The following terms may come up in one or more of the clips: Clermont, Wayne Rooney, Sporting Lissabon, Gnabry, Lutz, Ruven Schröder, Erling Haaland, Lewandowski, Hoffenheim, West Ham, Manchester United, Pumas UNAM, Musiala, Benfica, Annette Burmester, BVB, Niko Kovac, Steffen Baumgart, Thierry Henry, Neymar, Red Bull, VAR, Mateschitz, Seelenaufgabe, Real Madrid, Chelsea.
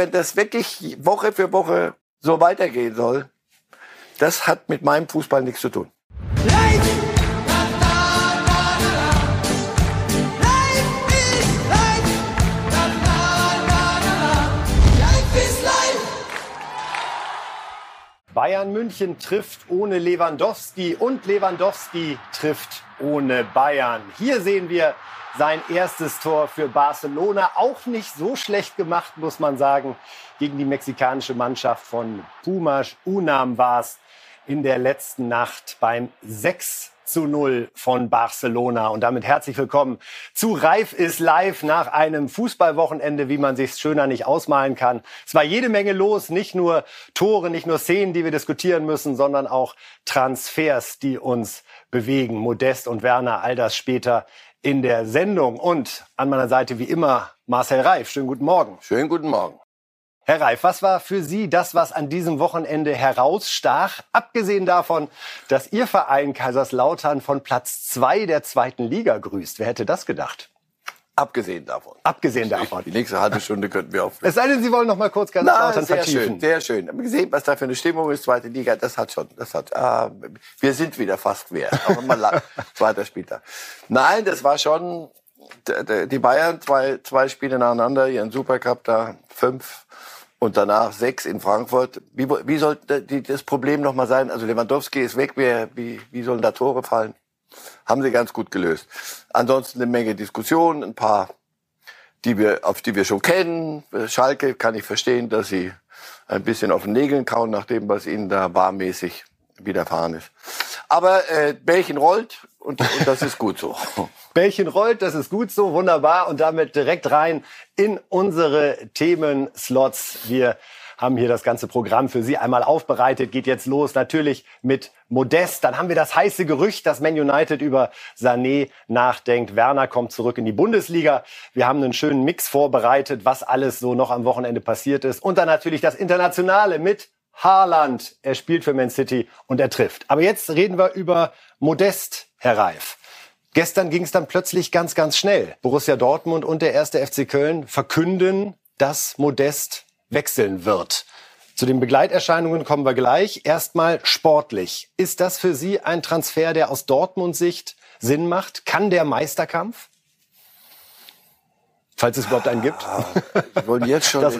wenn das wirklich Woche für Woche so weitergehen soll, das hat mit meinem Fußball nichts zu tun. Bayern München trifft ohne Lewandowski und Lewandowski trifft ohne Bayern. Hier sehen wir sein erstes Tor für Barcelona. Auch nicht so schlecht gemacht, muss man sagen. Gegen die mexikanische Mannschaft von Pumas Unam war es in der letzten Nacht beim 6:0 von Barcelona. Und damit herzlich willkommen zu Reif ist Live nach einem Fußballwochenende, wie man sich's schöner nicht ausmalen kann. Es war jede Menge los, nicht nur Tore, nicht nur Szenen, die wir diskutieren müssen, sondern auch Transfers, die uns bewegen. Modeste und Werner, all das später in der Sendung. Und an meiner Seite wie immer Marcel Reif. Schönen guten Morgen. Schönen guten Morgen. Herr Reif, was war für Sie das, was an diesem Wochenende herausstach? Abgesehen davon, dass Ihr Verein Kaiserslautern von Platz 2 der zweiten Liga grüßt. Wer hätte das gedacht? Abgesehen davon. Abgesehen davon. Die nächste halbe Stunde könnten wir aufnehmen. Es sei denn, Sie wollen noch mal kurz Kaiserslautern vertiefen. Sehr schön. Haben wir gesehen, was da für eine Stimmung ist. Zweite Liga, das hat schon. Wir sind wieder fast wert. Auch immer lang. Zweiter Spieltag. Nein, das war schon die Bayern. Zwei Spiele nacheinander. Ihren Supercup da 5. Und danach 6 in Frankfurt. Wie sollte das Problem noch mal sein? Also Lewandowski ist weg. Wie sollen da Tore fallen? Haben sie ganz gut gelöst. Ansonsten eine Menge Diskussionen, ein paar, auf die wir schon kennen. Schalke kann ich verstehen, dass sie ein bisschen auf den Nägeln kauen, nach dem, was ihnen da barmäßig widerfahren ist. Aber Bällchen rollt und das ist gut so. Bällchen rollt, das ist gut so, wunderbar. Und damit direkt rein in unsere Themenslots. Wir haben hier das ganze Programm für Sie einmal aufbereitet. Geht jetzt los natürlich mit Modeste. Dann haben wir das heiße Gerücht, dass Man United über Sané nachdenkt. Werner kommt zurück in die Bundesliga. Wir haben einen schönen Mix vorbereitet, was alles so noch am Wochenende passiert ist. Und dann natürlich das Internationale mit Haaland. Er spielt für Man City und er trifft. Aber jetzt reden wir über Modeste, Herr Reif. Gestern ging es dann plötzlich ganz, ganz schnell. Borussia Dortmund und der 1. FC Köln verkünden, dass Modeste wechseln wird. Zu den Begleiterscheinungen kommen wir gleich. Erstmal sportlich. Ist das für Sie ein Transfer, der aus Dortmunds Sicht Sinn macht? Kann der Meisterkampf? Falls es überhaupt einen gibt. Wir wollen jetzt schon das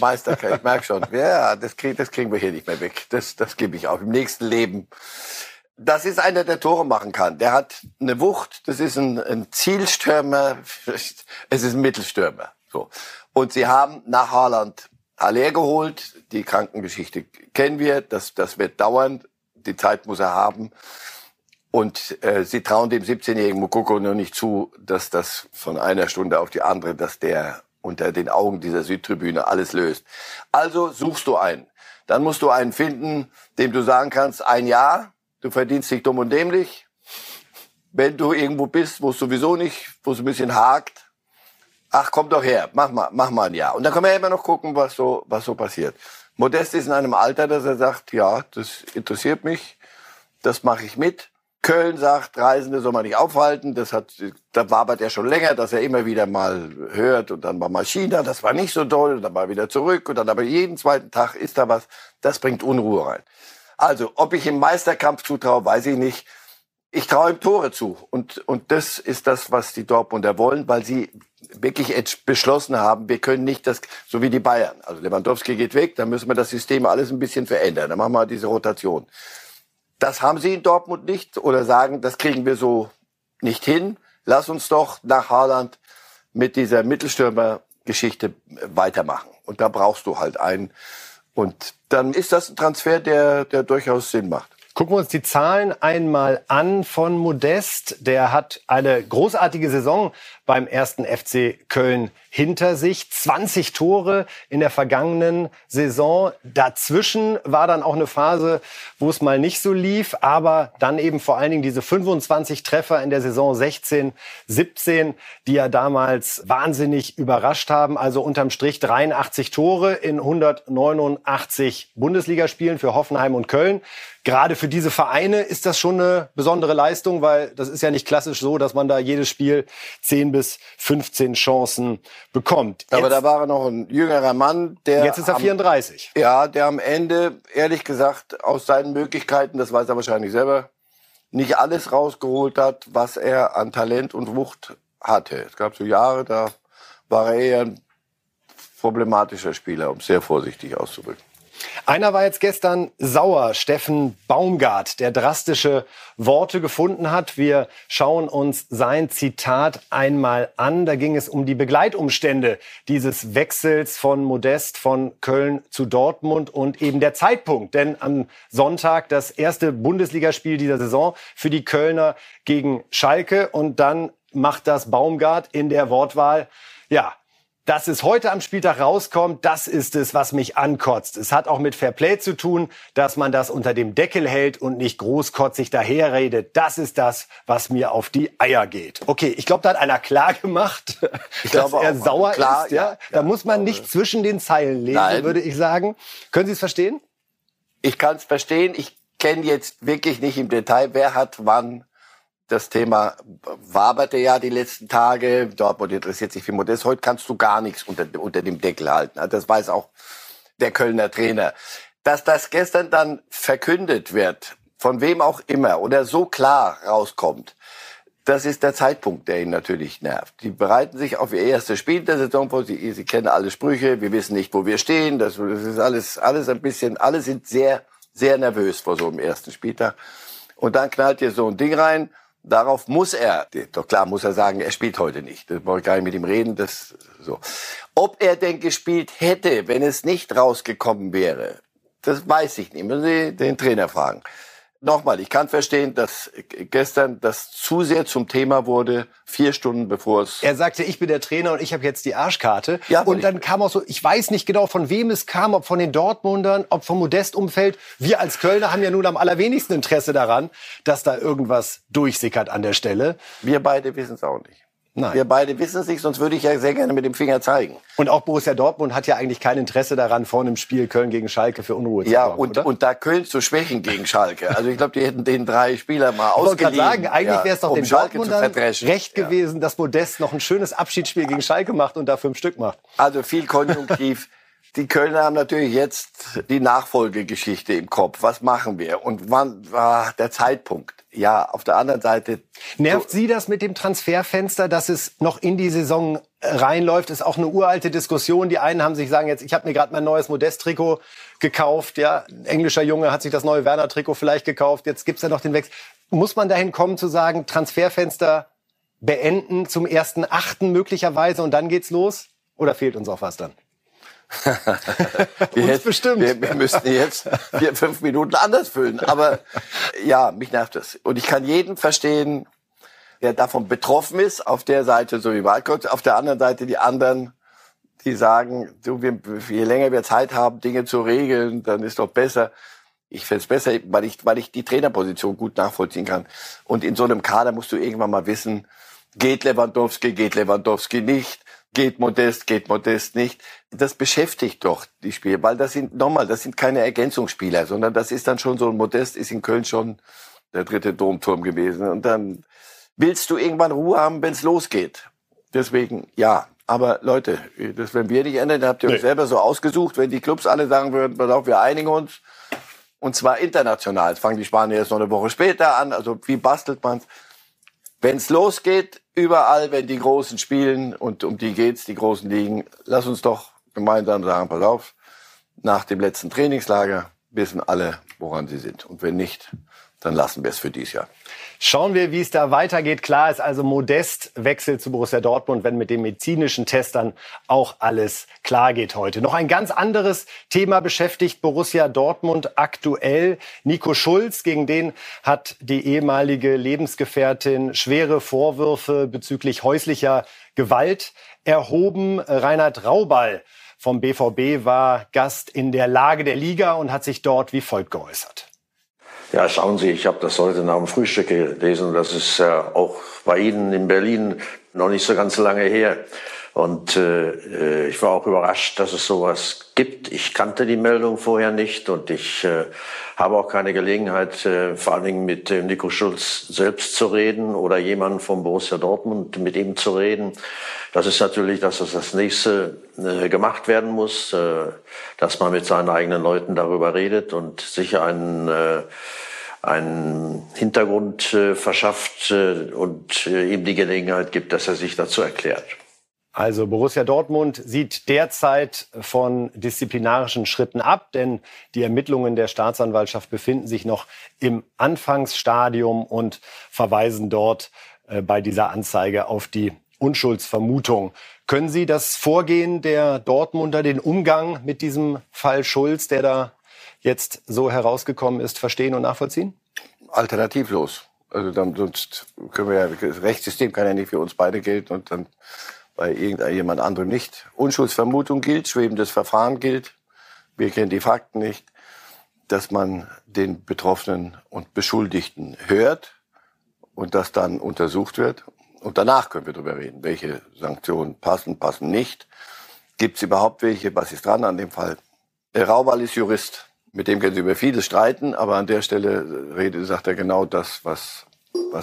Meisterkampf. Ich merke schon. Ja, das kriegen wir hier nicht mehr weg. Das gebe ich auf. Im nächsten Leben. Das ist einer, der Tore machen kann. Der hat eine Wucht. Das ist ein Zielstürmer. Es ist ein Mittelstürmer. So. Und sie haben nach Haaland Haller geholt, die Krankengeschichte kennen wir, das wird dauern, die Zeit muss er haben. Und sie trauen dem 17-jährigen Mukoko noch nicht zu, dass das von einer Stunde auf die andere, dass der unter den Augen dieser Südtribüne alles löst. Also suchst du einen. Dann musst du einen finden, dem du sagen kannst, ein Jahr, du verdienst dich dumm und dämlich. Wenn du irgendwo bist, wo es sowieso nicht, wo es ein bisschen hakt, ach, komm doch her, mach mal ein Jahr. Und dann können wir ja immer noch gucken, was so passiert. Modeste ist in einem Alter, dass er sagt, ja, das interessiert mich, das mache ich mit. Köln sagt, Reisende soll man nicht aufhalten. Da wabert er schon länger, dass er immer wieder mal hört. Und dann war mal China, das war nicht so toll. Und dann war er wieder zurück. Und dann aber jeden zweiten Tag ist da was. Das bringt Unruhe rein. Also, ob ich im Meisterkampf zutraue, weiß ich nicht. Ich traue ihm Tore zu. Und das ist das, was die Dortmunder wollen, weil sie wirklich beschlossen haben, wir können nicht das, so wie die Bayern. Also Lewandowski geht weg, dann müssen wir das System alles ein bisschen verändern. Dann machen wir diese Rotation. Das haben sie in Dortmund nicht oder sagen, das kriegen wir so nicht hin. Lass uns doch nach Haaland mit dieser Mittelstürmer-Geschichte weitermachen. Und da brauchst du halt einen. Und dann ist das ein Transfer, der durchaus Sinn macht. Gucken wir uns die Zahlen einmal an von Modeste. Der hat eine großartige Saison beim 1. FC Köln hinter sich. 20 Tore in der vergangenen Saison. Dazwischen war dann auch eine Phase, wo es mal nicht so lief. Aber dann eben vor allen Dingen diese 25 Treffer in der Saison 16/17, die ja damals wahnsinnig überrascht haben. Also unterm Strich 83 Tore in 189 Bundesligaspielen für Hoffenheim und Köln. Gerade für diese Vereine ist das schon eine besondere Leistung, weil das ist ja nicht klassisch so, dass man da jedes Spiel 10 bis 15 Chancen bekommt. Aber da war er noch ein jüngerer Mann, der... Jetzt ist er 34. Ja, der am Ende, ehrlich gesagt, aus seinen Möglichkeiten, das weiß er wahrscheinlich selber, nicht alles rausgeholt hat, was er an Talent und Wucht hatte. Es gab so Jahre, da war er eher ein problematischer Spieler, um es sehr vorsichtig auszudrücken. Einer war jetzt gestern sauer, Steffen Baumgart, der drastische Worte gefunden hat. Wir schauen uns sein Zitat einmal an. Da ging es um die Begleitumstände dieses Wechsels von Modeste von Köln zu Dortmund und eben der Zeitpunkt. Denn am Sonntag das erste Bundesligaspiel dieser Saison für die Kölner gegen Schalke. Und dann macht das Baumgart in der Wortwahl, ja, dass es heute am Spieltag rauskommt, das ist es, was mich ankotzt. Es hat auch mit Fairplay zu tun, dass man das unter dem Deckel hält und nicht großkotzig daherredet. Das ist das, was mir auf die Eier geht. Okay, ich glaube, da hat einer klar gemacht, dass er sauer ist. Ja, da muss man nicht zwischen den Zeilen lesen, würde ich sagen. Können Sie es verstehen? Ich kann es verstehen. Ich kenne jetzt wirklich nicht im Detail, wer hat wann. Das Thema waberte ja die letzten Tage. Dortmund interessiert sich für Modeste. Heute kannst du gar nichts unter dem Deckel halten. Das weiß auch der Kölner Trainer. Dass das gestern dann verkündet wird, von wem auch immer, oder so klar rauskommt, das ist der Zeitpunkt, der ihn natürlich nervt. Die bereiten sich auf ihr erstes Spiel der Saison vor. Sie kennen alle Sprüche. Wir wissen nicht, wo wir stehen. Das ist alles ein bisschen, alle sind sehr, sehr nervös vor so einem ersten Spieltag. Und dann knallt ihr so ein Ding rein. Darauf muss er, doch klar muss er sagen, er spielt heute nicht. Da brauche ich gar nicht mit ihm reden. Das, so. Ob er denn gespielt hätte, wenn es nicht rausgekommen wäre, das weiß ich nicht. Müssen Sie den Trainer fragen. Nochmal, ich kann verstehen, dass gestern das zu sehr zum Thema wurde, 4 Stunden bevor es... Er sagte, ich bin der Trainer und ich habe jetzt die Arschkarte. Ja, und dann kam auch so, ich weiß nicht genau, von wem es kam, ob von den Dortmundern, ob vom Modeste-Umfeld. Wir als Kölner haben ja nun am allerwenigsten Interesse daran, dass da irgendwas durchsickert an der Stelle. Wir beide wissen es auch nicht. Nein. Wir beide wissen es nicht, sonst würde ich ja sehr gerne mit dem Finger zeigen. Und auch Borussia Dortmund hat ja eigentlich kein Interesse daran, vor einem Spiel Köln gegen Schalke für Unruhe zu sorgen, oder? Ja, und da Köln zu schwächen gegen Schalke. Also ich glaube, die hätten den 3 Spieler mal ausgeliehen. Ich wollte gerade sagen, eigentlich wäre es doch den Dortmundern recht gewesen, dass Modeste noch ein schönes Abschiedsspiel gegen Schalke macht und da 5 Stück macht. Also viel Konjunktiv. Die Kölner haben natürlich jetzt die Nachfolgegeschichte im Kopf. Was machen wir? Und wann war der Zeitpunkt? Ja, auf der anderen Seite... Nervt Sie das mit dem Transferfenster, dass es noch in die Saison reinläuft? Ist auch eine uralte Diskussion. Die einen haben sich sagen jetzt, ich habe mir gerade mein neues Modeste-Trikot gekauft. Ja, ein englischer Junge hat sich das neue Werner-Trikot vielleicht gekauft. Jetzt gibt's ja noch den Wechsel. Muss man dahin kommen zu sagen, Transferfenster beenden zum 1.8. möglicherweise und dann geht's los? Oder fehlt uns auch was dann? Wir müssten jetzt 4-5 Minuten anders füllen. Aber ja, mich nervt das. Und ich kann jeden verstehen, der davon betroffen ist, auf der Seite so wie Markus, auf der anderen Seite die anderen, die sagen, du, je länger wir Zeit haben, Dinge zu regeln, dann ist doch besser. Ich find's besser, weil ich die Trainerposition gut nachvollziehen kann. Und in so einem Kader musst du irgendwann mal wissen, geht Lewandowski nicht. Geht Modeste nicht. Das beschäftigt doch die Spieler, weil das sind keine Ergänzungsspieler, sondern das ist dann schon so ein Modeste ist in Köln schon der dritte Domturm gewesen. Und dann willst du irgendwann Ruhe haben, wenn es losgeht. Deswegen, ja. Aber Leute, das werden wir nicht ändern, habt ihr euch selber so ausgesucht, wenn die Clubs alle sagen würden, pass auf, wir einigen uns. Und zwar international. Jetzt fangen die Spanier erst noch eine Woche später an. Also wie bastelt man's? Wenn es losgeht, überall, wenn die Großen spielen und um die geht's, die Großen liegen, lass uns doch gemeinsam sagen, pass auf, nach dem letzten Trainingslager wissen alle, woran sie sind. Und wenn nicht, dann lassen wir es für dieses Jahr. Schauen wir, wie es da weitergeht. Klar ist also, Modeste wechselt zu Borussia Dortmund, wenn mit dem medizinischen Test dann auch alles klar geht heute. Noch ein ganz anderes Thema beschäftigt Borussia Dortmund aktuell. Nico Schulz, gegen den hat die ehemalige Lebensgefährtin schwere Vorwürfe bezüglich häuslicher Gewalt erhoben. Reinhard Rauball vom BVB war Gast in der Lage der Liga und hat sich dort wie folgt geäußert. Ja, schauen Sie, ich habe das heute nach dem Frühstück gelesen. Das ist auch bei Ihnen in Berlin noch nicht so ganz lange her. Und ich war auch überrascht, dass es sowas gibt. Ich kannte die Meldung vorher nicht und ich habe auch keine Gelegenheit, vor allen Dingen mit Nico Schulz selbst zu reden oder jemanden vom Borussia Dortmund mit ihm zu reden. Das ist natürlich, dass das Nächste gemacht werden muss, dass man mit seinen eigenen Leuten darüber redet und sich einen Hintergrund verschafft und ihm die Gelegenheit gibt, dass er sich dazu erklärt. Also Borussia Dortmund sieht derzeit von disziplinarischen Schritten ab, denn die Ermittlungen der Staatsanwaltschaft befinden sich noch im Anfangsstadium und verweisen dort bei dieser Anzeige auf die Unschuldsvermutung. Können Sie das Vorgehen der Dortmunder, den Umgang mit diesem Fall Schulz, der da jetzt so herausgekommen ist, verstehen und nachvollziehen? Alternativlos. Also dann, sonst können wir ja, das Rechtssystem kann ja nicht für uns beide gelten und dann bei irgendjemand anderem nicht. Unschuldsvermutung gilt, schwebendes Verfahren gilt. Wir kennen die Fakten nicht, dass man den Betroffenen und Beschuldigten hört und das dann untersucht wird. Und danach können wir darüber reden, welche Sanktionen passen, passen nicht. Gibt es überhaupt welche? Was ist dran an dem Fall? Raubal ist Jurist. Mit dem können Sie über vieles streiten, aber an der Stelle sagt er genau das, was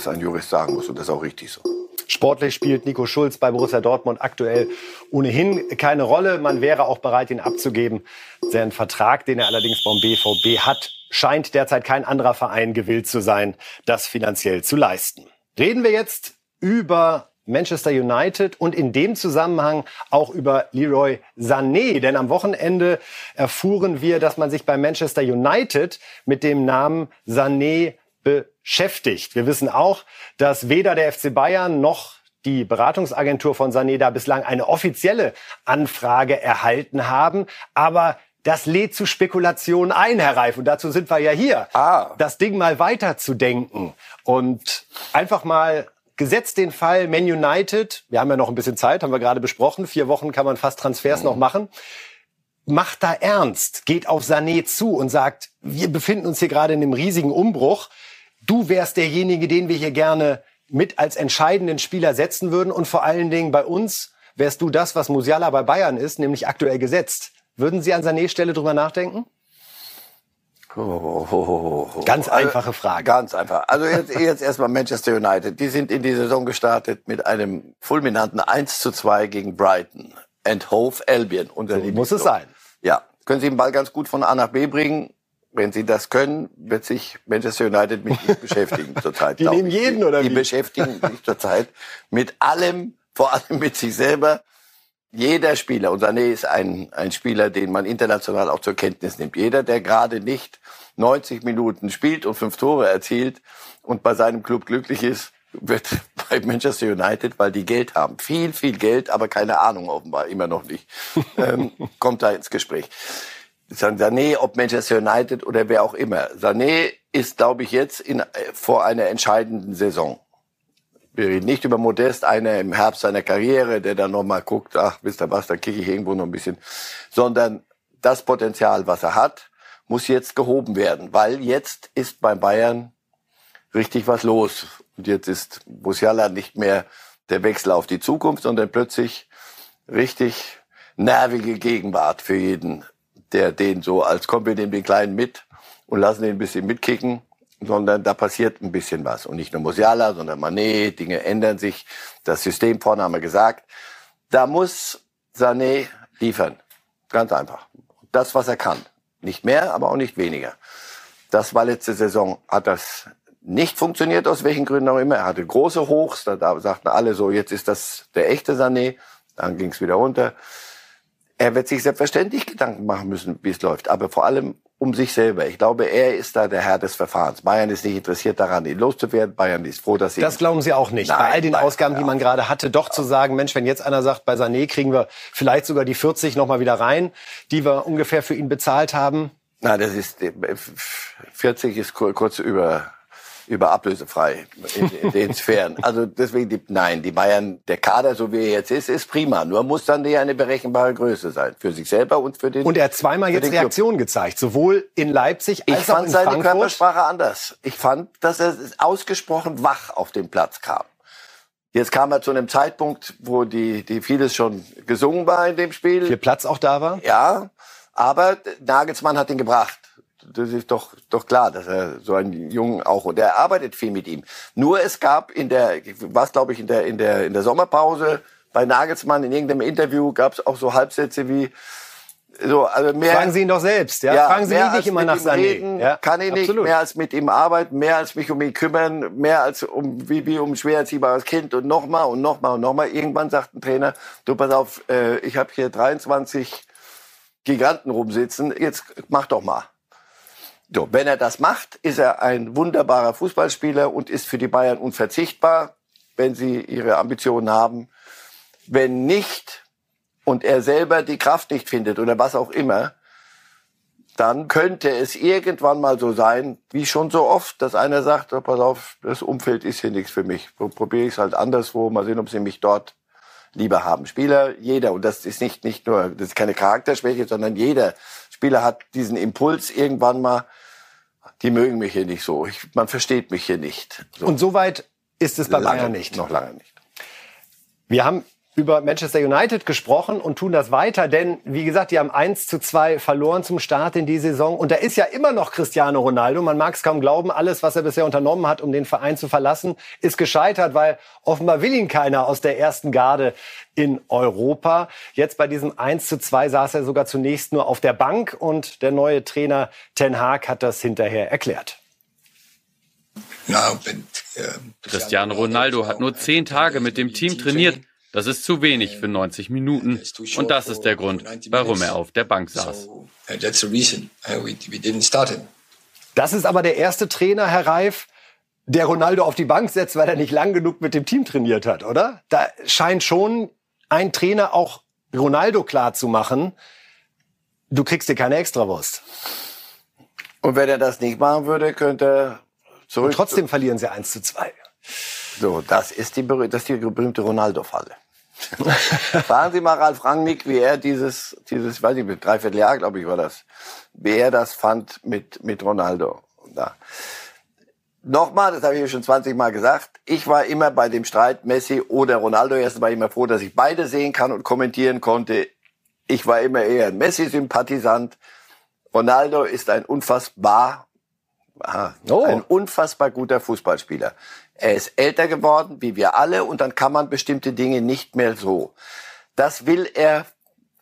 ein Jurist sagen muss. Und das ist auch richtig so. Sportlich spielt Nico Schulz bei Borussia Dortmund aktuell ohnehin keine Rolle. Man wäre auch bereit, ihn abzugeben. Sein Vertrag, den er allerdings beim BVB hat, scheint derzeit kein anderer Verein gewillt zu sein, das finanziell zu leisten. Reden wir jetzt über Manchester United und in dem Zusammenhang auch über Leroy Sané. Denn am Wochenende erfuhren wir, dass man sich bei Manchester United mit dem Namen Sané beschäftigt. Wir wissen auch, dass weder der FC Bayern noch die Beratungsagentur von Sané da bislang eine offizielle Anfrage erhalten haben. Aber das lädt zu Spekulationen ein, Herr Reif. Und dazu sind wir ja hier. Das Ding mal weiterzudenken und einfach mal gesetzt den Fall Man United, wir haben ja noch ein bisschen Zeit, haben wir gerade besprochen, 4 Wochen kann man fast Transfers noch machen, macht da ernst, geht auf Sané zu und sagt, wir befinden uns hier gerade in einem riesigen Umbruch, du wärst derjenige, den wir hier gerne mit als entscheidenden Spieler setzen würden und vor allen Dingen bei uns wärst du das, was Musiala bei Bayern ist, nämlich aktuell gesetzt. Würden Sie an Sanés Stelle drüber nachdenken? Ganz einfache Frage. Ganz einfach. Also jetzt erstmal Manchester United. Die sind in die Saison gestartet mit einem fulminanten 1:2 gegen Brighton and Hove Albion. So muss es sein. Ja. Können Sie den Ball ganz gut von A nach B bringen? Wenn Sie das können, wird sich Manchester United mit Ihnen beschäftigen zurzeit. Die nehmen jeden, oder wie? Die beschäftigen sich zurzeit mit allem, vor allem mit sich selber. Jeder Spieler, und Sané ist ein Spieler, den man international auch zur Kenntnis nimmt. Jeder, der gerade nicht 90 Minuten spielt und 5 Tore erzielt und bei seinem Club glücklich ist, wird bei Manchester United, weil die Geld haben. Viel, viel Geld, aber keine Ahnung offenbar, immer noch nicht, kommt da ins Gespräch. Sané, ob Manchester United oder wer auch immer. Sané ist, glaube ich, jetzt vor einer entscheidenden Saison. Wir reden nicht über Modeste, einer im Herbst seiner Karriere, der dann nochmal guckt, ach, wisst ihr was, dann kicke ich irgendwo noch ein bisschen. Sondern das Potenzial, was er hat, muss jetzt gehoben werden. Weil jetzt ist beim Bayern richtig was los. Und jetzt ist Musiala nicht mehr der Wechsel auf die Zukunft, sondern plötzlich richtig nervige Gegenwart für jeden, der den so, als kommen wir dem den Kleinen mit und lassen den ein bisschen mitkicken. Sondern da passiert ein bisschen was. Und nicht nur Musiala, sondern Mané, Dinge ändern sich. Das System vorne haben wir gesagt. Da muss Sané liefern. Ganz einfach. Das, was er kann. Nicht mehr, aber auch nicht weniger. Das war letzte Saison, hat das nicht funktioniert, aus welchen Gründen auch immer. Er hatte große Hochs, da sagten alle so, jetzt ist das der echte Sané. Dann ging es wieder runter. Er wird sich selbstverständlich Gedanken machen müssen, wie es läuft. Aber vor allem um sich selber. Ich glaube, er ist da der Herr des Verfahrens. Bayern ist nicht interessiert daran, ihn loszuwerden. Bayern ist froh, dass sie... Das glauben Sie auch nicht. Nein, bei all den Ausgaben, die man gerade hatte, doch zu sagen, Mensch, wenn jetzt einer sagt, bei Sané kriegen wir vielleicht sogar die 40 nochmal wieder rein, die wir ungefähr für ihn bezahlt haben. Na, das ist... 40 ist kurz über ablösefrei in den Sphären. Also deswegen, die Bayern, der Kader, so wie er jetzt ist, ist prima. Nur muss dann eine berechenbare Größe sein. Für sich selber und für den Club. Und er hat zweimal jetzt Reaktion gezeigt. Sowohl in Leipzig als auch in Frankfurt. Ich fand seine Körpersprache anders. Ich fand, dass er ausgesprochen wach auf den Platz kam. Jetzt kam er zu einem Zeitpunkt, wo die vieles schon gesungen war in dem Spiel. Viel Platz auch da war? Ja, aber Nagelsmann hat ihn gebracht. Das ist doch klar, dass er so einen Jungen auch, und er arbeitet viel mit ihm. Nur es gab in der Sommerpause bei Nagelsmann in irgendeinem Interview gab es auch so Halbsätze wie so, also mehr. Fragen Sie ihn doch selbst, ja? Fragen Sie ihn nicht immer nach Sané. Ja, kann ich absolut nicht mehr als mit ihm arbeiten, mehr als mich um ihn kümmern, mehr als um ein schwer erziehbares Kind und nochmal und nochmal und nochmal. Irgendwann sagt ein Trainer, du pass auf, ich habe hier 23 Giganten rumsitzen, jetzt mach doch mal. So, wenn er das macht, ist er ein wunderbarer Fußballspieler und ist für die Bayern unverzichtbar, wenn sie ihre Ambitionen haben. Wenn nicht, und er selber die Kraft nicht findet oder was auch immer, dann könnte es irgendwann mal so sein, wie schon so oft, dass einer sagt, oh, pass auf, das Umfeld ist hier nichts für mich. Probiere ich es halt anderswo, mal sehen, ob sie mich dort lieber haben. Spieler, jeder, und das ist nicht nur, das ist keine Charakterschwäche, sondern jeder Spieler hat diesen Impuls irgendwann mal, die mögen mich hier nicht so, man versteht mich hier nicht. So. Und soweit ist es bei Bayern nicht. Noch lange nicht. Wir haben über Manchester United gesprochen und tun das weiter, denn wie gesagt, die haben 1:2 verloren zum Start in die Saison und da ist ja immer noch Cristiano Ronaldo, man mag es kaum glauben, alles, was er bisher unternommen hat, um den Verein zu verlassen, ist gescheitert, weil offenbar will ihn keiner aus der ersten Garde in Europa. Jetzt bei diesem 1:2 saß er sogar zunächst nur auf der Bank und der neue Trainer Ten Hag hat das hinterher erklärt. Cristiano Ronaldo hat nur 10 Tage mit dem Team trainiert. Das ist zu wenig für 90 Minuten und das ist der Grund, warum er auf der Bank saß. Das ist aber der erste Trainer, Herr Reif, der Ronaldo auf die Bank setzt, weil er nicht lang genug mit dem Team trainiert hat, oder? Da scheint schon ein Trainer auch Ronaldo klar zu machen, du kriegst dir keine Extrawurst. Und wenn er das nicht machen würde, könnte er zurück. Und trotzdem verlieren sie 1:2. So, das ist die berühmte Ronaldo-Falle. Fahren Sie mal Ralf Rangnick, wie er dieses, weiß ich nicht, 3/4 Jahr, glaube ich, war das, wie er das fand mit Ronaldo. Da. Nochmal, das habe ich schon 20 Mal gesagt, ich war immer bei dem Streit Messi oder Ronaldo, erstens war ich immer froh, dass ich beide sehen kann und kommentieren konnte. Ich war immer eher ein Messi-Sympathisant. Ronaldo ist ein unfassbar guter Fußballspieler. Er ist älter geworden, wie wir alle, und dann kann man bestimmte Dinge nicht mehr so. Das will er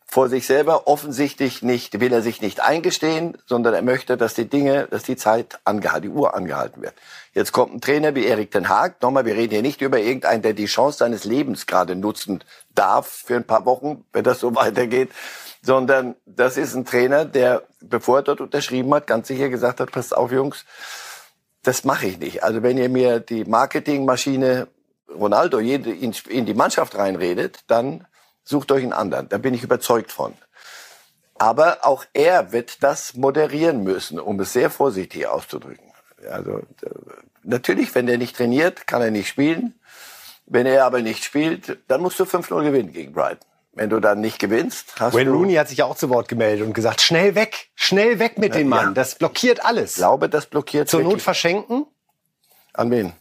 vor sich selber offensichtlich nicht, will er sich nicht eingestehen, sondern er möchte, dass die Zeit angehalten, die Uhr angehalten wird. Jetzt kommt ein Trainer wie Erik ten Hag. Nochmal, wir reden hier nicht über irgendeinen, der die Chance seines Lebens gerade nutzen darf für ein paar Wochen, wenn das so weitergeht, sondern das ist ein Trainer, der, bevor er dort unterschrieben hat, ganz sicher gesagt hat, passt auf, Jungs, das mache ich nicht. Also wenn ihr mir die Marketingmaschine Ronaldo in die Mannschaft reinredet, dann sucht euch einen anderen. Da bin ich überzeugt von. Aber auch er wird das moderieren müssen, um es sehr vorsichtig auszudrücken. Also natürlich, wenn er nicht trainiert, kann er nicht spielen. Wenn er aber nicht spielt, dann musst du 5-0 gewinnen gegen Brighton. Wenn du dann nicht gewinnst, hast Wayne Rooney hat sich ja auch zu Wort gemeldet und gesagt, schnell weg mit dem Mann. Ja. Das blockiert alles. Ich glaube, das blockiert zur wirklich. Not verschenken? An wen?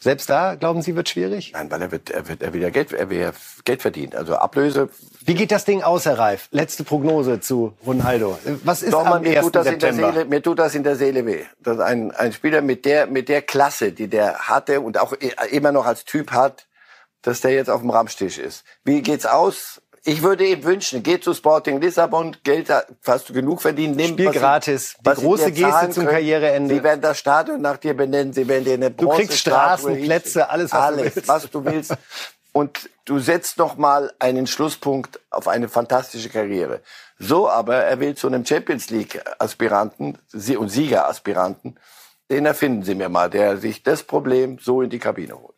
Selbst da, glauben Sie, wird schwierig? Nein, weil er will ja Geld verdienen. Also Ablöse. Wie geht das Ding aus, Herr Reif? Letzte Prognose zu Ronaldo. Was ist Doch, am 1. September? Mir tut das in der Seele weh. Dass ein Spieler mit der Klasse, die der hatte und auch immer noch als Typ hat, dass der jetzt auf dem Ramstisch ist. Wie geht's aus? Ich würde ihm wünschen, geh zu Sporting Lissabon, Geld hast du genug verdient. Spiel gratis, die große Geste zum Karriereende. Sie werden das Stadion nach dir benennen, sie werden dir eine Bronzestatue. Du kriegst Straßen, Plätze, alles, was du willst. Und du setzt noch mal einen Schlusspunkt auf eine fantastische Karriere. So aber, er will zu einem Champions-League-Aspiranten und Sieger-Aspiranten, den erfinden sie mir mal, der sich das Problem so in die Kabine holt.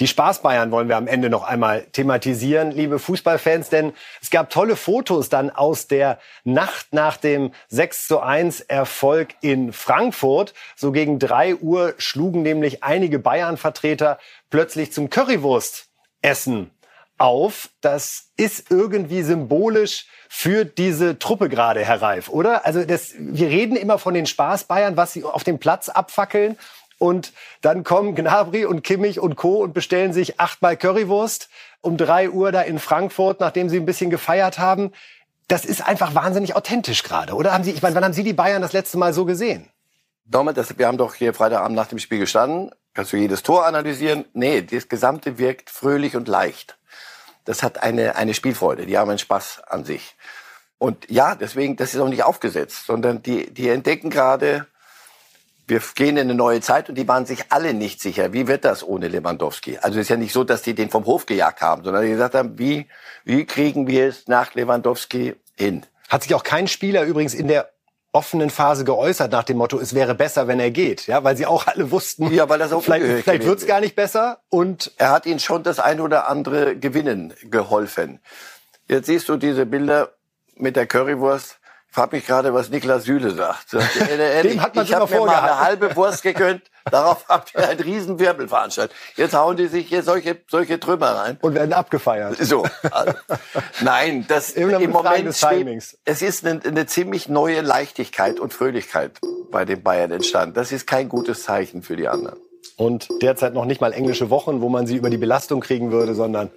Die Spaß-Bayern wollen wir am Ende noch einmal thematisieren, liebe Fußballfans, denn es gab tolle Fotos dann aus der Nacht nach dem 6:1-Erfolg in Frankfurt. So gegen 3 Uhr schlugen nämlich einige Bayern-Vertreter plötzlich zum Currywurstessen auf. Das ist irgendwie symbolisch für diese Truppe gerade, Herr Reif, oder? Also wir reden immer von den Spaß-Bayern, was sie auf dem Platz abfackeln. Und dann kommen Gnabry und Kimmich und Co. und bestellen sich 8-mal Currywurst um 3 Uhr da in Frankfurt, nachdem sie ein bisschen gefeiert haben. Das ist einfach wahnsinnig authentisch gerade, oder? Haben Sie, ich meine, wann haben Sie die Bayern das letzte Mal so gesehen? Wir haben doch hier Freitagabend nach dem Spiel gestanden. Kannst du jedes Tor analysieren? Nee, das Gesamte wirkt fröhlich und leicht. Das hat eine Spielfreude. Die haben einen Spaß an sich. Und ja, deswegen, das ist auch nicht aufgesetzt, sondern die entdecken gerade, wir gehen in eine neue Zeit und die waren sich alle nicht sicher. Wie wird das ohne Lewandowski? Also es ist ja nicht so, dass die den vom Hof gejagt haben, sondern die gesagt haben, wie kriegen wir es nach Lewandowski hin? Hat sich auch kein Spieler übrigens in der offenen Phase geäußert nach dem Motto, es wäre besser, wenn er geht. Ja, weil sie auch alle wussten, ja, weil das auch vielleicht wird's gar nicht besser. Und er hat ihnen schon das ein oder andere Gewinnen geholfen. Jetzt siehst du diese Bilder mit der Currywurst. Ich frage mich gerade, was Niklas Süle sagt. Dem hat man ich habe mir mal eine halbe Wurst gegönnt, darauf habt ihr einen riesen Wirbel veranstaltet. Jetzt hauen die sich hier solche Trümmer rein. Und werden abgefeiert. So. Also, nein, das im Moment steht, es ist eine ziemlich neue Leichtigkeit und Fröhlichkeit bei den Bayern entstanden. Das ist kein gutes Zeichen für die anderen. Und derzeit noch nicht mal englische Wochen, wo man sie über die Belastung kriegen würde, sondern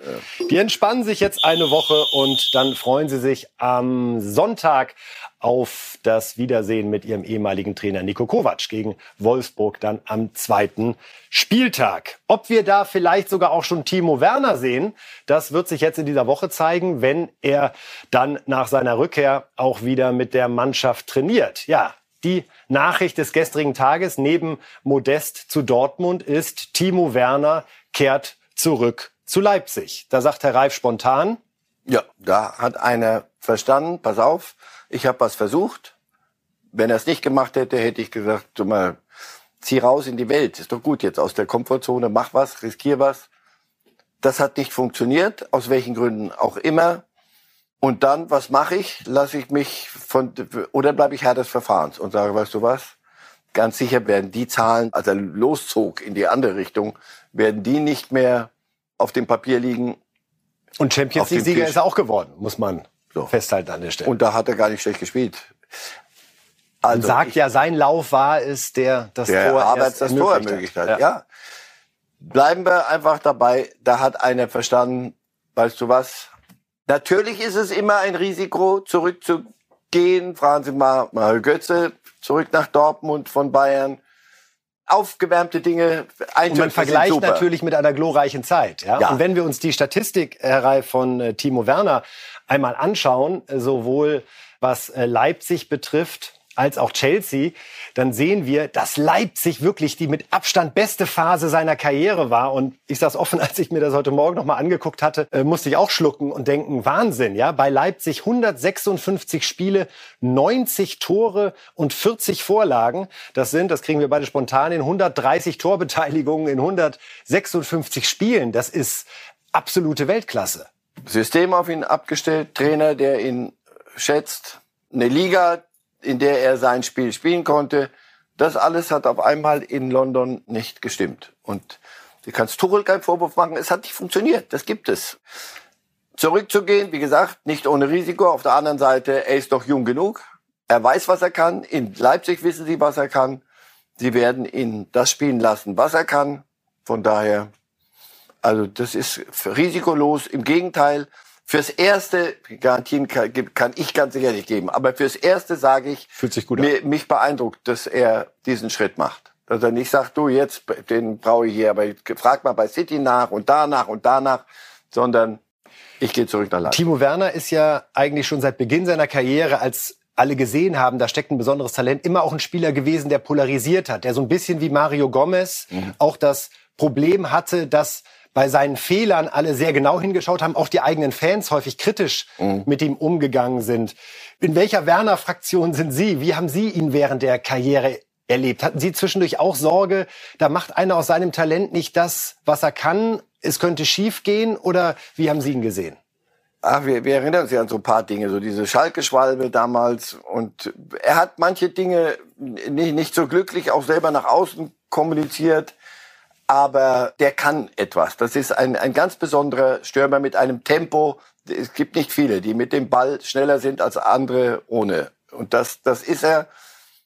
die entspannen sich jetzt eine Woche und dann freuen sie sich am Sonntag auf das Wiedersehen mit ihrem ehemaligen Trainer Niko Kovac gegen Wolfsburg dann am 2. Spieltag. Ob wir da vielleicht sogar auch schon Timo Werner sehen, das wird sich jetzt in dieser Woche zeigen, wenn er dann nach seiner Rückkehr auch wieder mit der Mannschaft trainiert. Ja. Die Nachricht des gestrigen Tages neben Modest zu Dortmund ist, Timo Werner kehrt zurück zu Leipzig. Da sagt Herr Reif spontan. Ja, da hat einer verstanden, pass auf, ich habe was versucht. Wenn er es nicht gemacht hätte, hätte ich gesagt, du mal, zieh raus in die Welt. Ist doch gut jetzt, aus der Komfortzone, mach was, riskier was. Das hat nicht funktioniert, aus welchen Gründen auch immer. Und dann, was mache ich? Lasse ich mich oder bleibe ich Herr des Verfahrens und sage, weißt du was? Ganz sicher werden die Zahlen, als er loszog in die andere Richtung, werden die nicht mehr auf dem Papier liegen. Und Champions League-Sieger ist er auch geworden, muss man festhalten an der Stelle. Und da hat er gar nicht schlecht gespielt. Also man sagt sein Lauf war es, der das Tor ermöglicht hat. Ja. Bleiben wir einfach dabei, da hat einer verstanden, weißt du was? Natürlich ist es immer ein Risiko, zurückzugehen. Fragen Sie mal Mario Götze, zurück nach Dortmund von Bayern. Aufgewärmte Dinge, Eintöpfe. Und man vergleicht natürlich mit einer glorreichen Zeit. Ja? Ja. Und wenn wir uns die Statistik, Herr Reif, von Timo Werner einmal anschauen, sowohl was Leipzig betrifft als auch Chelsea, dann sehen wir, dass Leipzig wirklich die mit Abstand beste Phase seiner Karriere war. Und ich sage es offen, als ich mir das heute Morgen noch mal angeguckt hatte, musste ich auch schlucken und denken, Wahnsinn, ja, bei Leipzig 156 Spiele, 90 Tore und 40 Vorlagen. Das kriegen wir beide spontan, in 130 Torbeteiligungen in 156 Spielen. Das ist absolute Weltklasse. System auf ihn abgestellt, Trainer, der ihn schätzt, eine Liga, in der er sein Spiel spielen konnte. Das alles hat auf einmal in London nicht gestimmt. Und du kannst Tuchel keinen Vorwurf machen, es hat nicht funktioniert, das gibt es. Zurückzugehen, wie gesagt, nicht ohne Risiko. Auf der anderen Seite, er ist doch jung genug, er weiß, was er kann. In Leipzig wissen sie, was er kann. Sie werden ihn das spielen lassen, was er kann. Von daher, also das ist risikolos, im Gegenteil. Fürs Erste, Garantien kann ich ganz sicher nicht geben, aber fürs Erste sage ich, fühlt sich gut an. Mich beeindruckt, dass er diesen Schritt macht. Dass er nicht sagt, du jetzt, den brauche ich hier, aber frag mal bei City nach und danach und danach, sondern ich gehe zurück nach Leipzig. Timo Werner ist ja eigentlich schon seit Beginn seiner Karriere, als alle gesehen haben, da steckt ein besonderes Talent, immer auch ein Spieler gewesen, der polarisiert hat, der so ein bisschen wie Mario Gomez auch das Problem hatte, dass bei seinen Fehlern alle sehr genau hingeschaut haben, auch die eigenen Fans häufig kritisch mit ihm umgegangen sind. In welcher Werner-Fraktion sind Sie? Wie haben Sie ihn während der Karriere erlebt? Hatten Sie zwischendurch auch Sorge, da macht einer aus seinem Talent nicht das, was er kann, es könnte schief gehen? Oder wie haben Sie ihn gesehen? Ach, wir erinnern uns ja an so ein paar Dinge, so diese Schalke-Schwalbe damals. Und er hat manche Dinge nicht so glücklich auch selber nach außen kommuniziert. Aber der kann etwas. Das ist ein ganz besonderer Stürmer mit einem Tempo. Es gibt nicht viele, die mit dem Ball schneller sind als andere ohne. Und das ist er.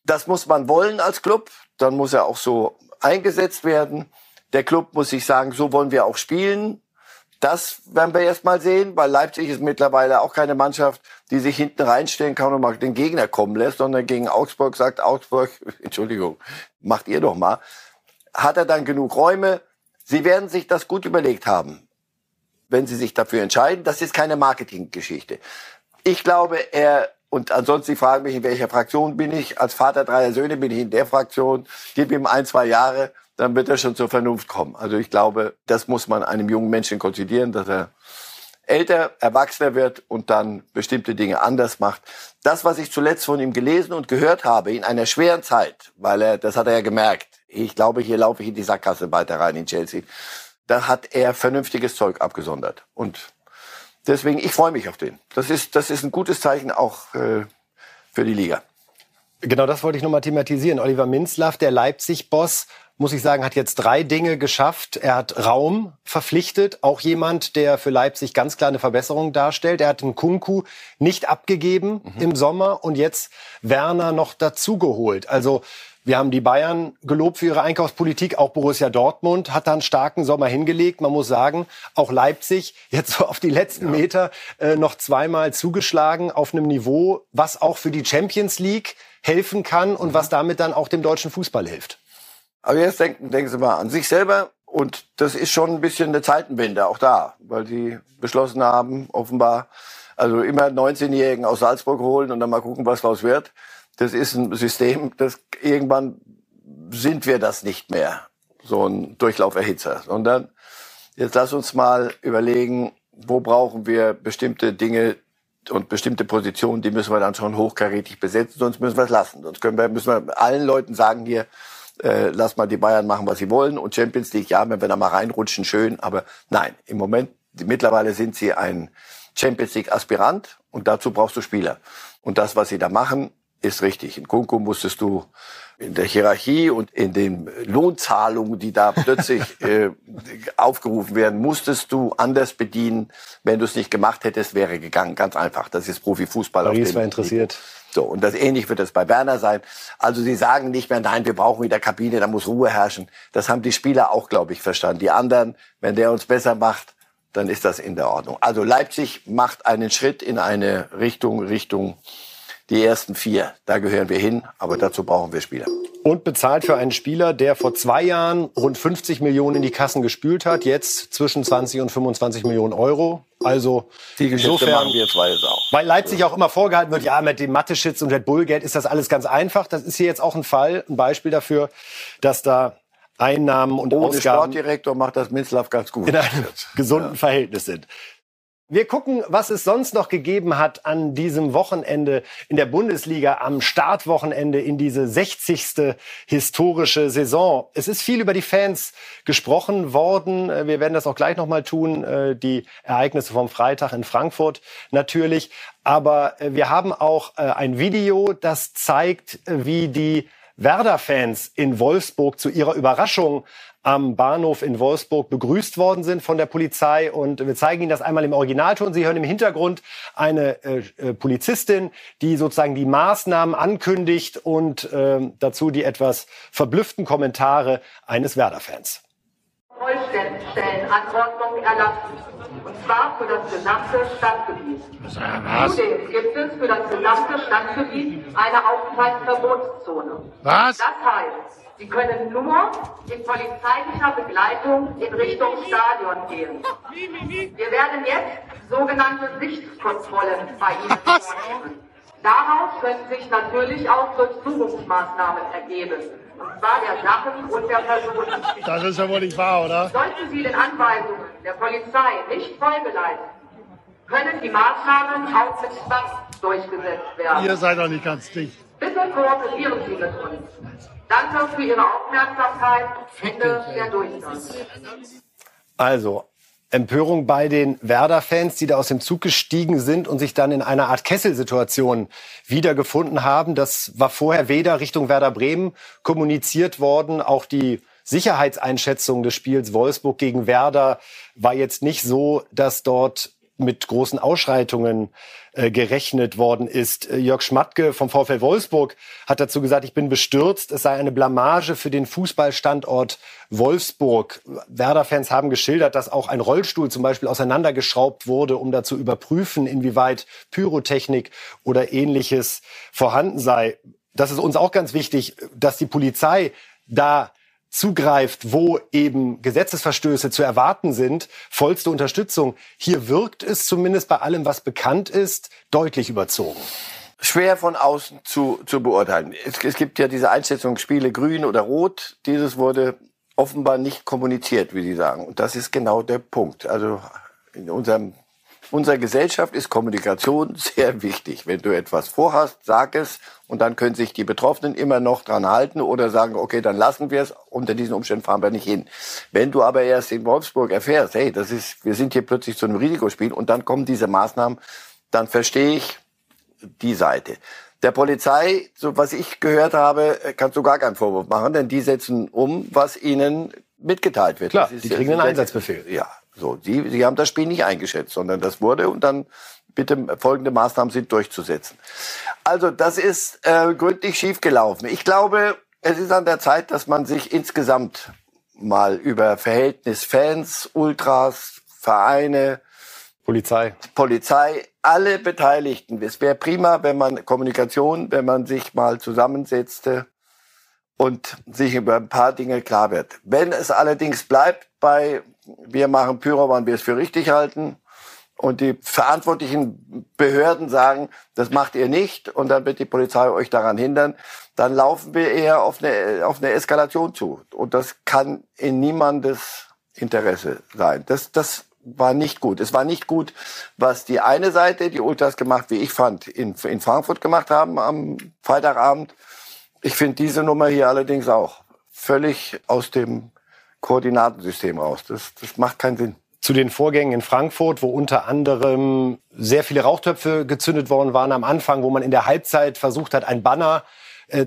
Das muss man wollen als Club. Dann muss er auch so eingesetzt werden. Der Club muss sich sagen, so wollen wir auch spielen. Das werden wir erst mal sehen, weil Leipzig ist mittlerweile auch keine Mannschaft, die sich hinten reinstellen kann und mal den Gegner kommen lässt, sondern gegen Augsburg sagt Augsburg, Entschuldigung, macht ihr doch mal. Hat er dann genug Räume? Sie werden sich das gut überlegt haben, wenn sie sich dafür entscheiden. Das ist keine Marketinggeschichte. Ich glaube, und ansonsten, Sie fragen mich, in welcher Fraktion bin ich? Als Vater dreier Söhne bin ich in der Fraktion. Gib ihm 1-2 Jahre, dann wird er schon zur Vernunft kommen. Also ich glaube, das muss man einem jungen Menschen konzidieren, dass er älter, erwachsener wird und dann bestimmte Dinge anders macht. Das, was ich zuletzt von ihm gelesen und gehört habe, in einer schweren Zeit, weil das hat er ja gemerkt, ich glaube, hier laufe ich in die Sackgasse weiter rein in Chelsea, da hat er vernünftiges Zeug abgesondert. Und deswegen, ich freue mich auf den. Das ist ein gutes Zeichen auch für die Liga. Genau, das wollte ich nochmal thematisieren. Oliver Minzlaff, der Leipzig-Boss, muss ich sagen, hat jetzt 3 Dinge geschafft. Er hat Raum verpflichtet, auch jemand, der für Leipzig ganz klar eine Verbesserung darstellt. Er hat einen Kunku nicht abgegeben im Sommer und jetzt Werner noch dazugeholt. Also wir haben die Bayern gelobt für ihre Einkaufspolitik, auch Borussia Dortmund hat da einen starken Sommer hingelegt. Man muss sagen, auch Leipzig jetzt so auf die letzten Meter noch zweimal zugeschlagen auf einem Niveau, was auch für die Champions League helfen kann und was damit dann auch dem deutschen Fußball hilft. Aber jetzt denken Sie mal an sich selber und das ist schon ein bisschen eine Zeitenwende auch da, weil sie beschlossen haben, offenbar, also immer 19-Jährigen aus Salzburg holen und dann mal gucken, was draus wird. Das ist ein System, das irgendwann sind wir das nicht mehr, so ein Durchlauferhitzer, sondern jetzt lass uns mal überlegen, wo brauchen wir bestimmte Dinge und bestimmte Positionen, die müssen wir dann schon hochkarätig besetzen, sonst müssen wir es lassen. Sonst müssen wir allen Leuten sagen hier, lass mal die Bayern machen, was sie wollen. Und Champions League, ja, wenn wir da mal reinrutschen, schön. Aber nein, im Moment, mittlerweile sind sie ein Champions League-Aspirant und dazu brauchst du Spieler. Und das, was sie da machen, ist richtig. In Kunku musstest du in der Hierarchie und in den Lohnzahlungen, die da plötzlich aufgerufen werden, musstest du anders bedienen. Wenn du es nicht gemacht hättest, wäre gegangen. Ganz einfach. Das ist Profifußball. Paris war interessiert. So, und das ähnlich wird das bei Werner sein. Also sie sagen nicht mehr, nein, wir brauchen wieder Kabine, da muss Ruhe herrschen. Das haben die Spieler auch, glaube ich, verstanden. Die anderen, wenn der uns besser macht, dann ist das in der Ordnung. Also Leipzig macht einen Schritt in eine Richtung die ersten 4. Da gehören wir hin, aber dazu brauchen wir Spieler. Und bezahlt für einen Spieler, der vor 2 Jahren rund 50 Millionen in die Kassen gespült hat, jetzt zwischen 20 und 25 Millionen Euro. Also die Geschichte machen wir zwei jetzt auch. Weil Leipzig auch immer vorgehalten wird, ja, mit dem Mateschitz und Red Bull Geld ist das alles ganz einfach. Das ist hier jetzt auch ein Fall, ein Beispiel dafür, dass da Einnahmen und Ausgaben... Ohne Sportdirektor macht das Minzlaff ganz gut. In einem gesunden Verhältnis sind. Wir gucken, was es sonst noch gegeben hat an diesem Wochenende in der Bundesliga, am Startwochenende in diese 60. historische Saison. Es ist viel über die Fans gesprochen worden. Wir werden das auch gleich nochmal tun. Die Ereignisse vom Freitag in Frankfurt natürlich. Aber wir haben auch ein Video, das zeigt, wie die Werder-Fans in Wolfsburg zu ihrer Überraschung am Bahnhof in Wolfsburg begrüßt worden sind von der Polizei. Und wir zeigen Ihnen das einmal im Originalton. Sie hören im Hintergrund eine Polizistin, die sozusagen die Maßnahmen ankündigt und dazu die etwas verblüfften Kommentare eines Werder-Fans. Vollständigstellenanordnung erlassen. Und zwar für das gesamte Stadtgebiet. Was? Zudem gibt es für das gesamte Stadtgebiet eine Aufenthaltsverbotszone. Was? Das heißt, Sie können nur in polizeilicher Begleitung in Richtung Stadion gehen. Wir werden jetzt sogenannte Sichtkontrollen bei Ihnen vornehmen. Daraus können sich natürlich auch Durchsuchungsmaßnahmen ergeben. Und zwar der Sachen und der Personen. Das ist ja wohl nicht wahr, oder? Sollten Sie den Anweisungen der Polizei nicht Folge leisten, können die Maßnahmen auch mit Zwang durchgesetzt werden. Ihr seid doch nicht ganz dicht. Bitte kooperieren Sie mit uns. Danke für Ihre Aufmerksamkeit. Ende der Durchgang. Also, Empörung bei den Werder-Fans, die da aus dem Zug gestiegen sind und sich dann in einer Art Kesselsituation wiedergefunden haben. Das war vorher weder Richtung Werder Bremen kommuniziert worden. Auch die Sicherheitseinschätzung des Spiels Wolfsburg gegen Werder war jetzt nicht so, dass dort mit großen Ausschreitungen gerechnet worden ist. Jörg Schmatke vom VfL Wolfsburg hat dazu gesagt, ich bin bestürzt, es sei eine Blamage für den Fußballstandort Wolfsburg. Werder-Fans haben geschildert, dass auch ein Rollstuhl zum Beispiel auseinandergeschraubt wurde, um dazu überprüfen, inwieweit Pyrotechnik oder Ähnliches vorhanden sei. Das ist uns auch ganz wichtig, dass die Polizei da zugreift, wo eben Gesetzesverstöße zu erwarten sind, vollste Unterstützung. Hier wirkt es zumindest bei allem, was bekannt ist, deutlich überzogen. Schwer von außen zu beurteilen. Es gibt ja diese Einschätzung, Spiele grün oder rot. Dieses wurde offenbar nicht kommuniziert, wie Sie sagen. Und das ist genau der Punkt. Also in unserer Gesellschaft ist Kommunikation sehr wichtig. Wenn du etwas vorhast, sag es. Und dann können sich die Betroffenen immer noch dran halten oder sagen, okay, dann lassen wir es. Unter diesen Umständen fahren wir nicht hin. Wenn du aber erst in Wolfsburg erfährst, hey, wir sind hier plötzlich zu einem Risikospiel und dann kommen diese Maßnahmen, dann verstehe ich die Seite. Der Polizei, so was ich gehört habe, kannst du gar keinen Vorwurf machen, denn die setzen um, was ihnen mitgeteilt wird. Klar, die kriegen einen Einsatzbefehl. Ja, so. Sie haben das Spiel nicht eingeschätzt, sondern das wurde und dann bitte folgende Maßnahmen sind durchzusetzen. Also das ist gründlich schiefgelaufen. Ich glaube, es ist an der Zeit, dass man sich insgesamt mal über Verhältnis Fans, Ultras, Vereine, Polizei, alle Beteiligten. Es wäre prima, wenn man sich mal zusammensetzte und sich über ein paar Dinge klar wird. Wenn es allerdings bleibt bei, wir machen Pyro, wann wir es für richtig halten, und die verantwortlichen Behörden sagen, das macht ihr nicht und dann wird die Polizei euch daran hindern, dann laufen wir eher auf eine Eskalation zu. Und das kann in niemandes Interesse sein. Das war nicht gut. Es war nicht gut, was die eine Seite, die Ultras gemacht, wie ich fand, in Frankfurt gemacht haben am Freitagabend. Ich finde diese Nummer hier allerdings auch völlig aus dem Koordinatensystem raus. Das macht keinen Sinn. Zu den Vorgängen in Frankfurt, wo unter anderem sehr viele Rauchtöpfe gezündet worden waren am Anfang, wo man in der Halbzeit versucht hat, ein Banner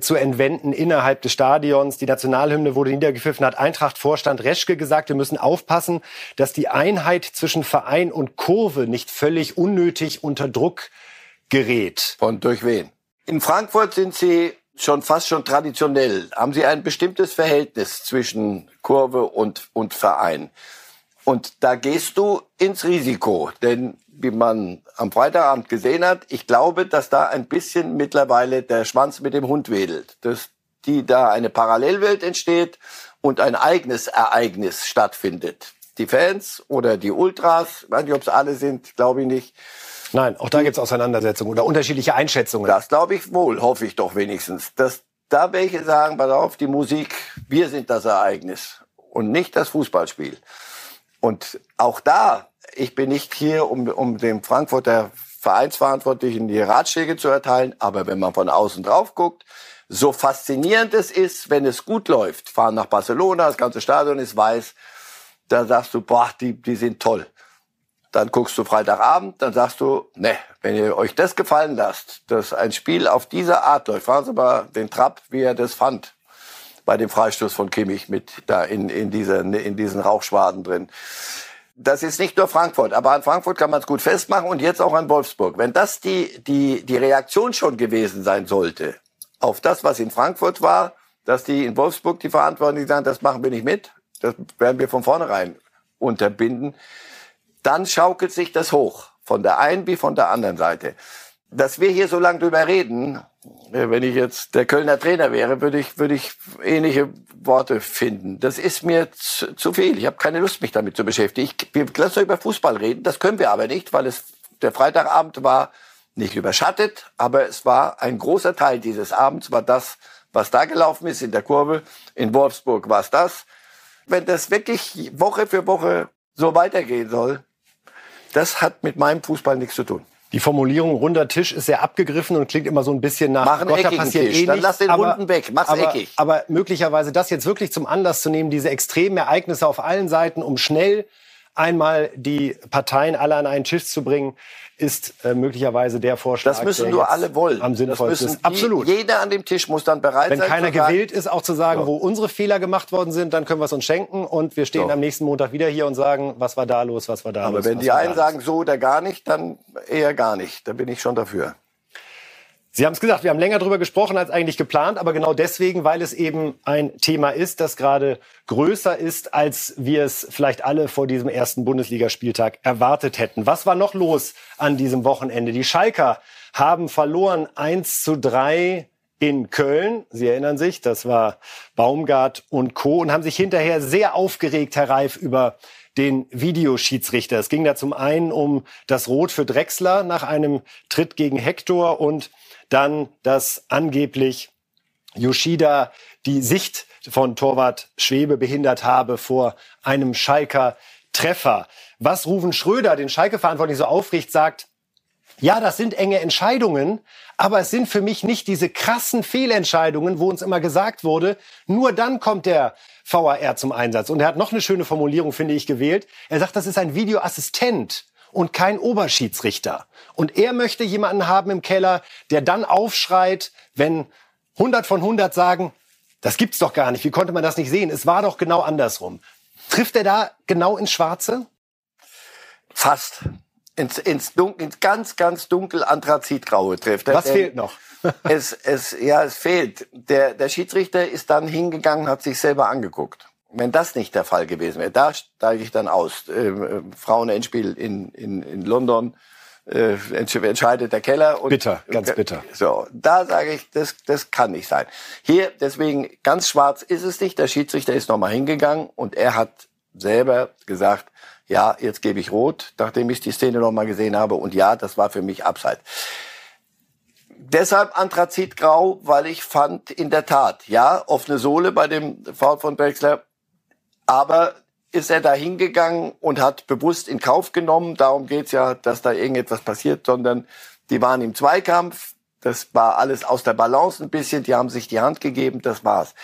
zu entwenden innerhalb des Stadions. Die Nationalhymne wurde niedergepfiffen, hat Eintracht-Vorstand Reschke gesagt, wir müssen aufpassen, dass die Einheit zwischen Verein und Kurve nicht völlig unnötig unter Druck gerät. Und durch wen? In Frankfurt sind sie fast schon traditionell, haben sie ein bestimmtes Verhältnis zwischen Kurve und Verein. Und da gehst du ins Risiko, denn wie man am Freitagabend gesehen hat, ich glaube, dass da ein bisschen mittlerweile der Schwanz mit dem Hund wedelt, dass da eine Parallelwelt entsteht und ein eigenes Ereignis stattfindet. Die Fans oder die Ultras, ich weiß nicht, ob es alle sind, glaube ich nicht. Nein, auch da gibt es Auseinandersetzungen oder unterschiedliche Einschätzungen. Das glaube ich wohl, hoffe ich doch wenigstens. Dass da welche sagen, pass auf, die Musik, wir sind das Ereignis und nicht das Fußballspiel. Und auch da, ich bin nicht hier, um dem Frankfurter Vereinsverantwortlichen die Ratschläge zu erteilen, aber wenn man von außen drauf guckt, so faszinierend es ist, wenn es gut läuft, fahren nach Barcelona, das ganze Stadion ist weiß, da sagst du, boah, die sind toll. Dann guckst du Freitagabend, dann sagst du, ne, wenn ihr euch das gefallen lasst, dass ein Spiel auf diese Art läuft, fragen Sie mal den Trapp, wie er das fand. Bei dem Freistoß von Kimmich mit da in diesen Rauchschwaden drin. Das ist nicht nur Frankfurt, aber an Frankfurt kann man es gut festmachen und jetzt auch an Wolfsburg. Wenn das die Reaktion schon gewesen sein sollte auf das, was in Frankfurt war, dass die in Wolfsburg die Verantwortlichen sagen, das machen wir nicht mit, das werden wir von vornherein unterbinden, dann schaukelt sich das hoch, von der einen wie von der anderen Seite. Dass wir hier so lange drüber reden, wenn ich jetzt der Kölner Trainer wäre, würde ich ähnliche Worte finden. Das ist mir zu viel. Ich habe keine Lust, mich damit zu beschäftigen. Wir lassen über Fußball reden. Das können wir aber nicht, weil es der Freitagabend war nicht überschattet, aber es war ein großer Teil dieses Abends, war das, was da gelaufen ist in der Kurve. In Wolfsburg war es das. Wenn das wirklich Woche für Woche so weitergehen soll, das hat mit meinem Fußball nichts zu tun. Die Formulierung runder Tisch ist sehr abgegriffen und klingt immer so ein bisschen nach Machen Gott, da passiert Tisch. Eh nichts. Dann lass den Runden weg, mach's eckig. Aber möglicherweise das jetzt wirklich zum Anlass zu nehmen, diese extremen Ereignisse auf allen Seiten, um schnell einmal die Parteien alle an einen Tisch zu bringen, ist möglicherweise der Vorschlag. Das müssen nur alle wollen. Am sinnvollsten ist. Absolut. Jeder an dem Tisch muss dann bereit sein. Wenn keiner gewillt ist, auch zu sagen, wo unsere Fehler gemacht worden sind, dann können wir es uns schenken. Und wir stehen am nächsten Montag wieder hier und sagen, was war da los, was war da los. Aber wenn die einen sagen, so oder gar nicht, dann eher gar nicht. Da bin ich schon dafür. Sie haben es gesagt, wir haben länger darüber gesprochen als eigentlich geplant, aber genau deswegen, weil es eben ein Thema ist, das gerade größer ist, als wir es vielleicht alle vor diesem ersten Bundesligaspieltag erwartet hätten. Was war noch los an diesem Wochenende? Die Schalker haben verloren 1:3 in Köln. Sie erinnern sich, das war Baumgart und Co. und haben sich hinterher sehr aufgeregt, Herr Reif, über den Videoschiedsrichter. Es ging da zum einen um das Rot für Drechsler nach einem Tritt gegen Hector und dann, dass angeblich Yoshida die Sicht von Torwart Schwebe behindert habe vor einem Schalker Treffer. Was Ruven Schröder, den Schalke-Verantwortlichen, so aufregt, sagt, ja, das sind enge Entscheidungen, aber es sind für mich nicht diese krassen Fehlentscheidungen, wo uns immer gesagt wurde, nur dann kommt der VAR zum Einsatz. Und er hat noch eine schöne Formulierung, finde ich, gewählt. Er sagt, das ist ein Videoassistent und kein Oberschiedsrichter. Und er möchte jemanden haben im Keller, der dann aufschreit, wenn 100 von 100 sagen, das gibt's doch gar nicht, wie konnte man das nicht sehen? Es war doch genau andersrum. Trifft er da genau ins Schwarze? Fast. Ins ganz, ganz dunkel Anthrazitgraue trifft. Was fehlt noch? Es fehlt. Der Schiedsrichter ist dann hingegangen, hat sich selber angeguckt. Wenn das nicht der Fall gewesen wäre, da steige ich dann aus. Frauen-Endspiel in London, entscheidet der Keller. Und, bitter, ganz bitter. So, da sage ich, das kann nicht sein. Hier, deswegen, ganz schwarz ist es nicht. Der Schiedsrichter ist nochmal hingegangen und er hat selber gesagt, ja, jetzt gebe ich rot, nachdem ich die Szene nochmal gesehen habe. Und ja, das war für mich Abseits. Deshalb Anthrazitgrau, weil ich fand, in der Tat, ja, offene Sohle bei dem Foul von Drechsler. Aber ist er da hingegangen und hat bewusst in Kauf genommen, darum geht's ja, dass da irgendetwas passiert, sondern die waren im Zweikampf, das war alles aus der Balance ein bisschen, die haben sich die Hand gegeben, das war's.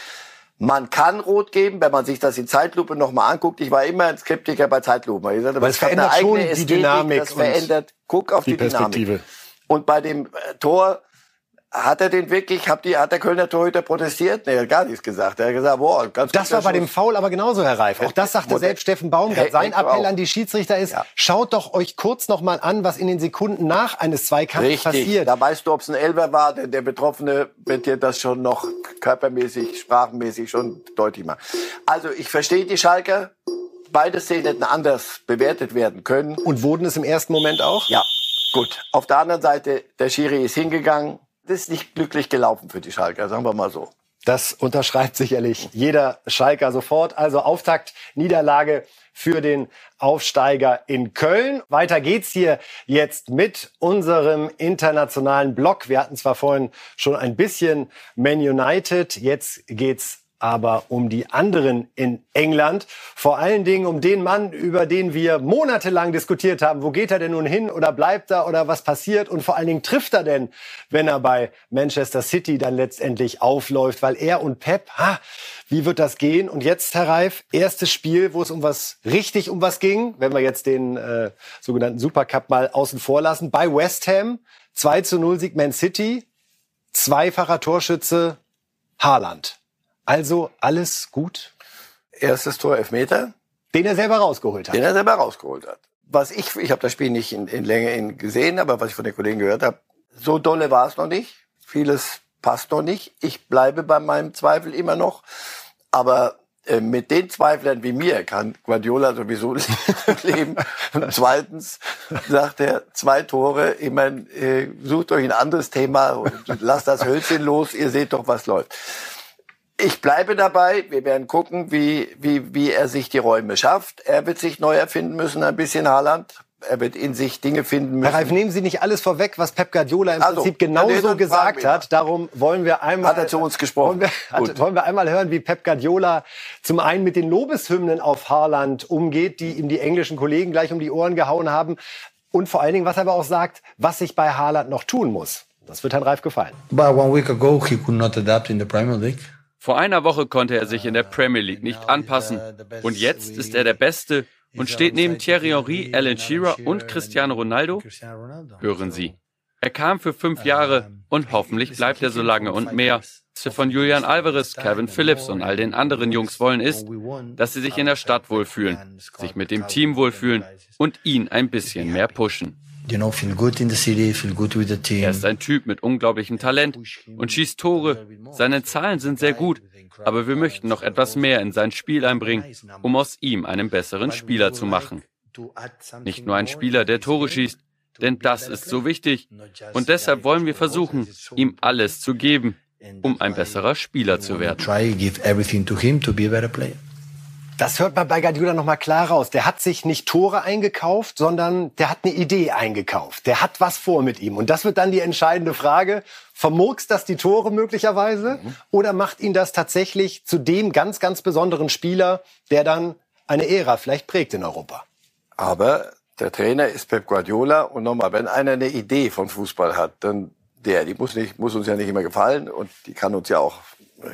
Man kann rot geben, wenn man sich das in Zeitlupe nochmal anguckt. Ich war immer ein Skeptiker bei Zeitlupen. Ich sagte, weil es verändert schon die Dynamik. Das verändert, guck auf die Perspektive. Dynamik. Und bei dem Tor, hat der Kölner Torhüter protestiert? Nee, er hat gar nichts gesagt. Er hat gesagt, boah, ganz gut. Das war bei dem Foul aber genauso, Herr Reif. Auch das sagte selbst Steffen Baumgart. Sein Appell an die Schiedsrichter ist, schaut doch euch kurz noch mal an, was in den Sekunden nach eines Zweikampfs passiert. Da weißt du, ob es ein Elfer war, denn der Betroffene wird dir das schon noch körpermäßig, sprachenmäßig schon deutlich machen. Also, ich verstehe die Schalker. Beide Szenen hätten anders bewertet werden können. Und wurden es im ersten Moment auch? Ja. Gut. Auf der anderen Seite, der Schiri ist hingegangen. Das ist nicht glücklich gelaufen für die Schalker, sagen wir mal so. Das unterschreibt sicherlich jeder Schalker sofort. Also Auftakt, Niederlage für den Aufsteiger in Köln. Weiter geht's hier jetzt mit unserem internationalen Block. Wir hatten zwar vorhin schon ein bisschen Man United, jetzt geht's aber um die anderen in England. Vor allen Dingen um den Mann, über den wir monatelang diskutiert haben. Wo geht er denn nun hin oder bleibt er oder was passiert? Und vor allen Dingen trifft er denn, wenn er bei Manchester City dann letztendlich aufläuft? Weil er und Pep, wie wird das gehen? Und jetzt, Herr Reif, erstes Spiel, wo es um was ging, wenn wir jetzt den sogenannten Supercup mal außen vor lassen. Bei West Ham, 2:0 Sieg Man City, zweifacher Torschütze Haaland. Also alles gut? Erstes Tor Elfmeter. Den er selber rausgeholt hat. Ich habe das Spiel nicht in Länge gesehen, aber was ich von den Kollegen gehört habe, so dolle war es noch nicht. Vieles passt noch nicht. Ich bleibe bei meinem Zweifel immer noch. Aber mit den Zweiflern wie mir kann Guardiola sowieso leben. Und zweitens sagt er, 2 Tore. Ich meine, sucht euch ein anderes Thema und lasst das Hölzchen los. Ihr seht doch, was läuft. Ich bleibe dabei. Wir werden gucken, wie er sich die Räume schafft. Er wird sich neu erfinden müssen, ein bisschen Haaland. Er wird in sich Dinge finden müssen. Herr Reif, nehmen Sie nicht alles vorweg, was Pep Guardiola im Prinzip genauso gesagt hat. Darum wollen wir einmal... Hat er zu uns gesprochen. Wollen wir einmal hören, wie Pep Guardiola zum einen mit den Lobeshymnen auf Haaland umgeht, die ihm die englischen Kollegen gleich um die Ohren gehauen haben. Und vor allen Dingen, was er aber auch sagt, was sich bei Haaland noch tun muss. Das wird Herrn Reif gefallen. About 1 week ago, he could not adapt in the Premier League. Vor einer Woche konnte er sich in der Premier League nicht anpassen. Und jetzt ist er der Beste und steht neben Thierry Henry, Alan Shearer und Cristiano Ronaldo? Hören Sie. Er kam für 5 Jahre und hoffentlich bleibt er so lange und mehr. Was wir von Julian Alvarez, Kevin Phillips und all den anderen Jungs wollen ist, dass sie sich in der Stadt wohlfühlen, sich mit dem Team wohlfühlen und ihn ein bisschen mehr pushen. Er ist ein Typ mit unglaublichem Talent und schießt Tore. Seine Zahlen sind sehr gut, aber wir möchten noch etwas mehr in sein Spiel einbringen, um aus ihm einen besseren Spieler zu machen. Nicht nur ein Spieler, der Tore schießt, denn das ist so wichtig. Und deshalb wollen wir versuchen, ihm alles zu geben, um ein besserer Spieler zu werden. Das hört man bei Guardiola nochmal klar raus. Der hat sich nicht Tore eingekauft, sondern der hat eine Idee eingekauft. Der hat was vor mit ihm. Und das wird dann die entscheidende Frage. Vermurkst das die Tore möglicherweise? Oder macht ihn das tatsächlich zu dem ganz, ganz besonderen Spieler, der dann eine Ära vielleicht prägt in Europa? Aber der Trainer ist Pep Guardiola. Und nochmal, wenn einer eine Idee vom Fußball hat, dann der. Die muss uns ja nicht immer gefallen. Und die kann uns ja auch...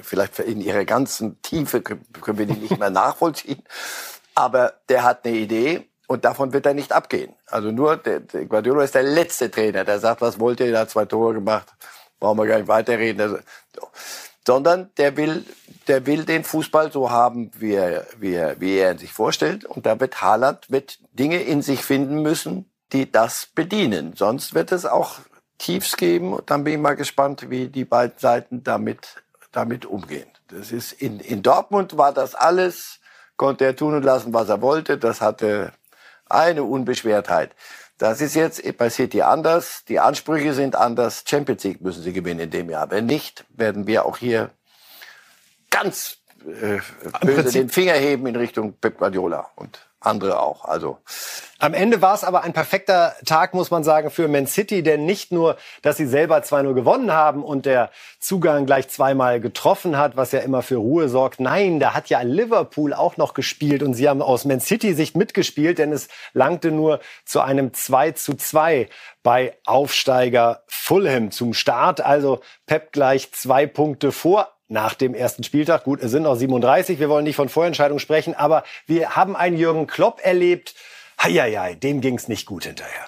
Vielleicht in ihrer ganzen Tiefe können wir die nicht mehr nachvollziehen. Aber der hat eine Idee und davon wird er nicht abgehen. Also nur, der Guardiola ist der letzte Trainer, der sagt, was wollt ihr, der hat 2 Tore gemacht, brauchen wir gar nicht weiterreden. Also, so. Sondern der will den Fußball so haben, wie er ihn sich vorstellt. Und da wird Haaland Dinge in sich finden müssen, die das bedienen. Sonst wird es auch Tiefs geben. Und dann bin ich mal gespannt, wie die beiden Seiten damit umgehen. Das ist in Dortmund war das alles, konnte er tun und lassen, was er wollte. Das hatte eine Unbeschwertheit. Das ist jetzt bei City anders. Die Ansprüche sind anders. Champions League müssen sie gewinnen in dem Jahr. Wenn nicht, werden wir auch hier ganz böse den Finger heben in Richtung Pep Guardiola und andere auch. Also am Ende war es aber ein perfekter Tag, muss man sagen, für Man City, denn nicht nur, dass sie selber 2-0 gewonnen haben und der Zugang gleich 2-mal getroffen hat, was ja immer für Ruhe sorgt. Nein, da hat ja Liverpool auch noch gespielt und sie haben aus Man City-Sicht mitgespielt, denn es langte nur zu einem 2-2 bei Aufsteiger Fulham zum Start. Also Pep gleich 2 Punkte vor. Nach dem ersten Spieltag, gut, es sind noch 37, wir wollen nicht von Vorentscheidung sprechen, aber wir haben einen Jürgen Klopp erlebt, heieiei, dem ging's nicht gut hinterher.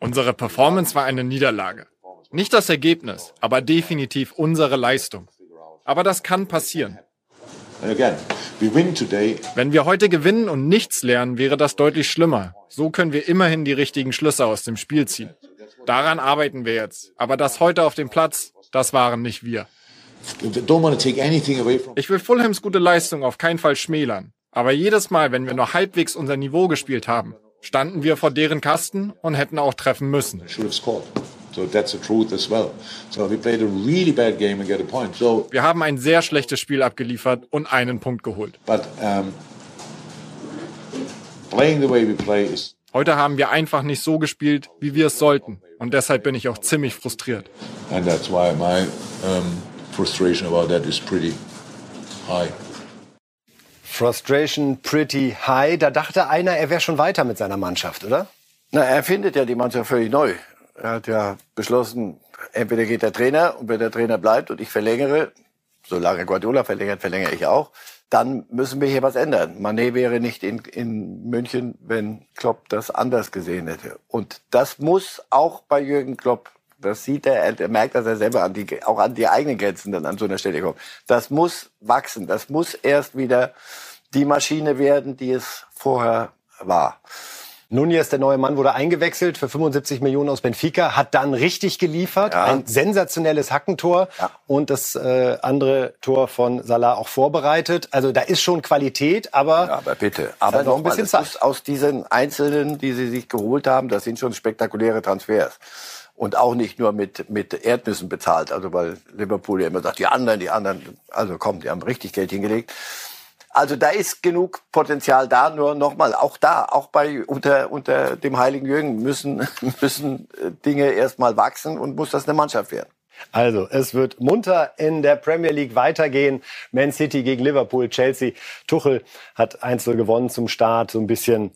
Unsere Performance war eine Niederlage. Nicht das Ergebnis, aber definitiv unsere Leistung. Aber das kann passieren. Wenn wir heute gewinnen und nichts lernen, wäre das deutlich schlimmer. So können wir immerhin die richtigen Schlüsse aus dem Spiel ziehen. Daran arbeiten wir jetzt. Aber das heute auf dem Platz... Das waren nicht wir. Ich will Fulhams gute Leistung auf keinen Fall schmälern. Aber jedes Mal, wenn wir nur halbwegs unser Niveau gespielt haben, standen wir vor deren Kasten und hätten auch treffen müssen. Wir haben ein sehr schlechtes Spiel abgeliefert und einen Punkt geholt. Heute haben wir einfach nicht so gespielt, wie wir es sollten. Und deshalb bin ich auch ziemlich frustriert. Frustration pretty high. Da dachte einer, er wäre schon weiter mit seiner Mannschaft, oder? Na, er findet ja die Mannschaft völlig neu. Er hat ja beschlossen, entweder geht der Trainer und wenn der Trainer bleibt und ich verlängere, solange Guardiola verlängert, verlängere ich auch. Dann müssen wir hier was ändern. Mané wäre nicht in München, wenn Klopp das anders gesehen hätte. Und das muss auch bei Jürgen Klopp, das sieht er, er merkt, dass er selber auch an die eigenen Grenzen dann an so einer Stelle kommt. Das muss wachsen, das muss erst wieder die Maschine werden, die es vorher war. Núñez, der neue Mann, wurde eingewechselt für 75 Millionen aus Benfica, hat dann richtig geliefert, ja. Ein sensationelles Hackentor, ja. Und das andere Tor von Salah auch vorbereitet. Also da ist schon Qualität, aber... Ja, aber bitte, aber noch ein bisschen Zeit. Aus diesen Einzelnen, die sie sich geholt haben, das sind schon spektakuläre Transfers. Und auch nicht nur mit Erdnüssen bezahlt, also weil Liverpool ja immer sagt, die anderen, also komm, die haben richtig Geld hingelegt. Also da ist genug Potenzial da, nur nochmal, auch da, auch bei unter dem heiligen Jürgen müssen Dinge erstmal wachsen und muss das eine Mannschaft werden. Also, es wird munter in der Premier League weitergehen. Man City gegen Liverpool, Chelsea. Tuchel hat 1-0 gewonnen zum Start, so ein bisschen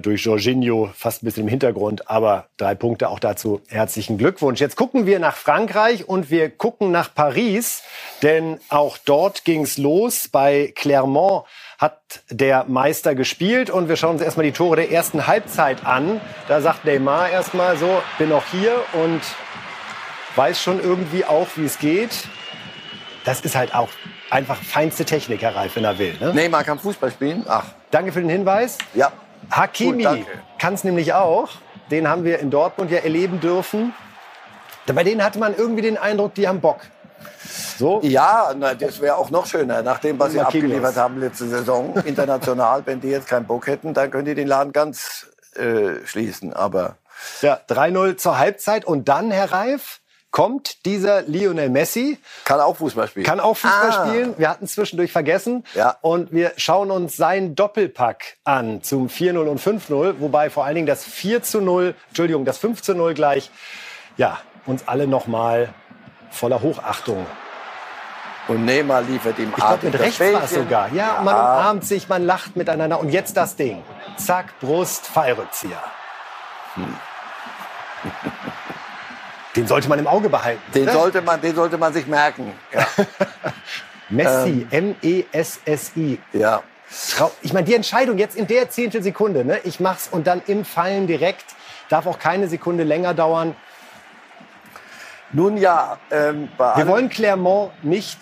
durch Jorginho, fast ein bisschen im Hintergrund, aber 3 Punkte auch dazu. Herzlichen Glückwunsch. Jetzt gucken wir nach Frankreich und wir gucken nach Paris, denn auch dort ging's los bei Clermont. hat der Meister gespielt. Und wir schauen uns erstmal die Tore der ersten Halbzeit an. Da sagt Neymar erstmal so, bin noch hier und weiß schon irgendwie auch, wie es geht. Das ist halt auch einfach feinste Technik, Herr Reif, wenn er will. Ne? Neymar kann Fußball spielen. Ach. Danke für den Hinweis. Ja. Hakimi kann es nämlich auch. Den haben wir in Dortmund ja erleben dürfen. Bei denen hatte man irgendwie den Eindruck, die haben Bock. So? Ja, na, das wäre auch noch schöner, nach dem, was sie abgeliefert haben letzte Saison. International, wenn die jetzt keinen Bock hätten, dann können die den Laden ganz schließen. Aber ja, 3-0 zur Halbzeit. Und dann, Herr Reif, kommt dieser Lionel Messi. Kann auch Fußball spielen. Kann auch Fußball spielen. Wir hatten es zwischendurch vergessen. Ja. Und wir schauen uns seinen Doppelpack an zum 4-0 und 5-0. Wobei vor allen Dingen das 4-0, Entschuldigung, das 5-0 gleich, ja, uns alle nochmal voller Hochachtung. Und Neymar liefert ihm ab. Ich glaube, mit rechts war es sogar. Ja, ja, man umarmt sich, man lacht miteinander. Und jetzt das Ding. Zack, Brust, Fallrückzieher. Den sollte man im Auge behalten. Den sollte man sich merken. Ja. Messi, M-E-S-S-I. Ja. Ich meine, die Entscheidung jetzt in der Zehntelsekunde. Ne? Ich mach's und dann im Fallen direkt. Darf auch keine Sekunde länger dauern. Nun ja, wir wollen Clermont nicht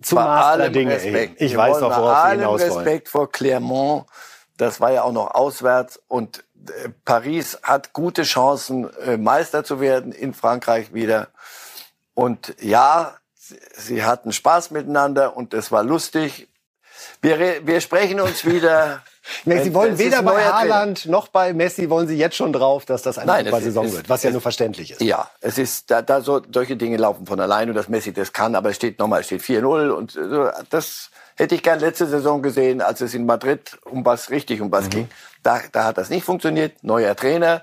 zum Maß der Dinge erheben. Ich weiß doch, worauf Sie hinaus wollen. Respekt vor Clermont, das war ja auch noch auswärts. Und Paris hat gute Chancen, Meister zu werden in Frankreich wieder. Und ja, sie hatten Spaß miteinander und es war lustig. Wir sprechen uns wieder. Sie wollen weder bei Haaland noch bei Messi wollen Sie jetzt schon drauf, dass das eine Fußball-Saison wird, was ja nur verständlich ist. Ja, es ist da so, solche Dinge laufen von alleine und dass Messi das kann, aber es steht nochmal, es steht 4-0 und so, das hätte ich gern letzte Saison gesehen, als es in Madrid um was ging. Da hat das nicht funktioniert. Neuer Trainer,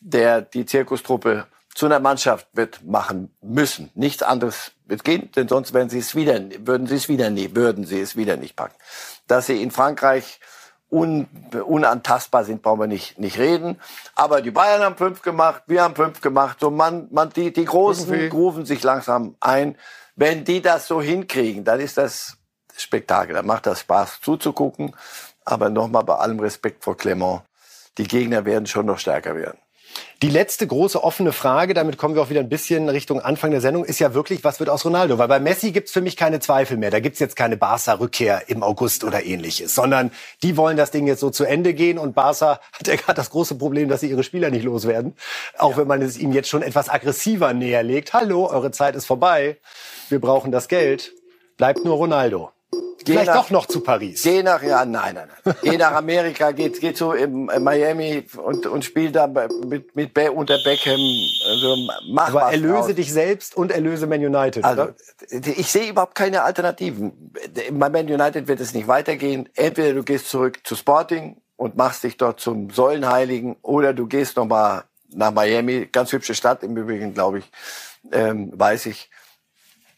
der die Zirkustruppe zu einer Mannschaft wird machen müssen. Nichts anderes wird gehen, denn sonst würden sie es wieder nicht packen. Dass sie in Frankreich unantastbar sind, brauchen wir nicht reden. Aber die Bayern haben 5 gemacht, wir haben 5 gemacht. So die Großen rufen sich langsam ein. Wenn die das so hinkriegen, dann ist das Spektakel. Dann macht das Spaß zuzugucken. Aber nochmal bei allem Respekt vor Clermont. Die Gegner werden schon noch stärker werden. Die letzte große offene Frage, damit kommen wir auch wieder ein bisschen Richtung Anfang der Sendung, ist ja wirklich, was wird aus Ronaldo? Weil bei Messi gibt's für mich keine Zweifel mehr. Da gibt's jetzt keine Barca-Rückkehr im August oder ähnliches, sondern die wollen das Ding jetzt so zu Ende gehen. Und Barca hat ja gerade das große Problem, dass sie ihre Spieler nicht loswerden. Auch wenn man es ihnen jetzt schon etwas aggressiver näherlegt. Hallo, eure Zeit ist vorbei. Wir brauchen das Geld. Bleibt nur Ronaldo. Vielleicht doch noch zu Paris. Nein. Geh nach Amerika, geh zu Miami und spiel da mit unter Beckham. Also mach was. Aber erlöse dich selbst und erlöse Man United. Also, oder? Ich sehe überhaupt keine Alternativen. Bei Man United wird es nicht weitergehen. Entweder du gehst zurück zu Sporting und machst dich dort zum Säulenheiligen oder du gehst nochmal nach Miami. Ganz hübsche Stadt im Übrigen, glaube ich, weiß ich.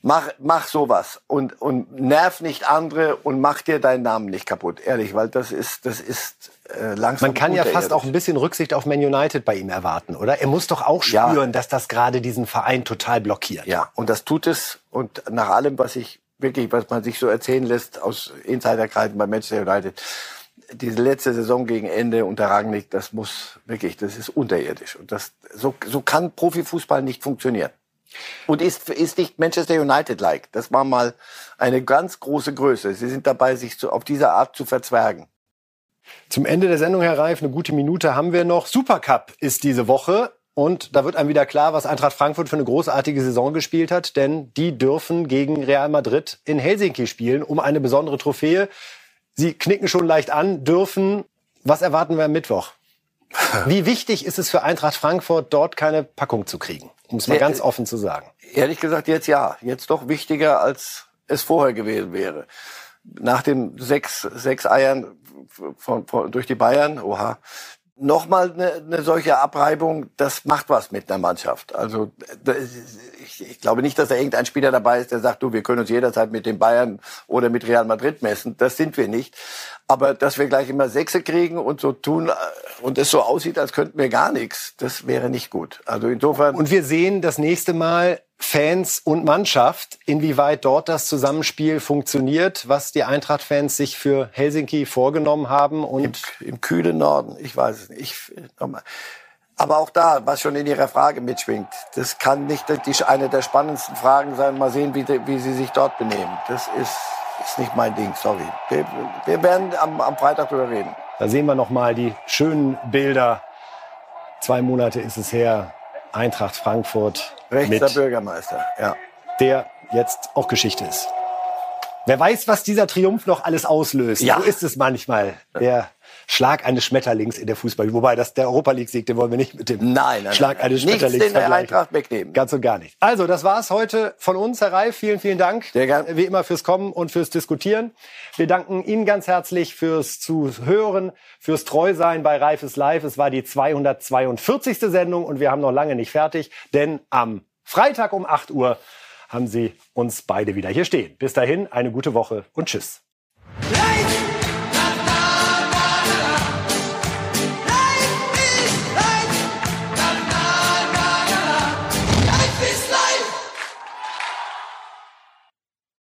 Mach sowas und nerv nicht andere und mach dir deinen Namen nicht kaputt, ehrlich, weil das ist langsam. Man kann ja fast auch ein bisschen Rücksicht auf Man United bei ihm erwarten, oder? Er muss doch auch spüren, dass das gerade diesen Verein total blockiert. Ja, und das tut es. Und nach allem, was man sich so erzählen lässt aus Insiderkreisen bei Manchester United, diese letzte Saison gegen Ende unter Rangnick, das ist unterirdisch. Und so kann Profifußball nicht funktionieren. Und ist nicht Manchester United-like. Das war mal eine ganz große Größe. Sie sind dabei, sich auf diese Art zu verzwergen. Zum Ende der Sendung, Herr Reif, eine gute Minute haben wir noch. Supercup ist diese Woche. Und da wird einem wieder klar, was Eintracht Frankfurt für eine großartige Saison gespielt hat. Denn die dürfen gegen Real Madrid in Helsinki spielen, um eine besondere Trophäe. Sie knicken schon leicht an, dürfen. Was erwarten wir am Mittwoch? Wie wichtig ist es für Eintracht Frankfurt, dort keine Packung zu kriegen? Um es mal ganz offen zu sagen. Ehrlich gesagt, jetzt ja. Jetzt doch wichtiger, als es vorher gewesen wäre. Nach den 6 Eiern durch die Bayern, nochmal eine solche Abreibung, das macht was mit einer Mannschaft. Also ich glaube nicht, dass da irgendein Spieler dabei ist, der sagt, wir können uns jederzeit mit den Bayern oder mit Real Madrid messen. Das sind wir nicht. Aber dass wir gleich immer 6 kriegen und so tun und es so aussieht, als könnten wir gar nichts, das wäre nicht gut. Also insofern. Und wir sehen das nächste Mal Fans und Mannschaft, inwieweit dort das Zusammenspiel funktioniert, was die Eintracht-Fans sich für Helsinki vorgenommen haben. Und Im kühlen Norden, ich weiß es nicht. Aber auch da, was schon in Ihrer Frage mitschwingt, das kann nicht eine der spannendsten Fragen sein. Mal sehen, wie Sie sich dort benehmen. Das ist nicht mein Ding, sorry. Wir werden am Freitag drüber reden. Da sehen wir noch mal die schönen Bilder. 2 Monate ist es her. Eintracht Frankfurt. Rechter Bürgermeister, ja. Der jetzt auch Geschichte ist. Wer weiß, was dieser Triumph noch alles auslöst. Ja. So ist es manchmal. Der Schlag eines Schmetterlings in der Fußball. Wobei, der Europa-League-Sieg, den wollen wir nicht mit dem Schlag eines Schmetterlings vergleichen. Nichts den der Eintracht wegnehmen. Ganz und gar nicht. Also, das war's heute von uns, Herr Reif. Vielen, vielen Dank. Sehr gerne. Wie immer fürs Kommen und fürs Diskutieren. Wir danken Ihnen ganz herzlich fürs Zuhören, fürs Treusein bei Reif ist Live. Es war die 242. Sendung und wir haben noch lange nicht fertig, denn am Freitag um 8 Uhr haben Sie uns beide wieder hier stehen. Bis dahin, eine gute Woche und tschüss. Live!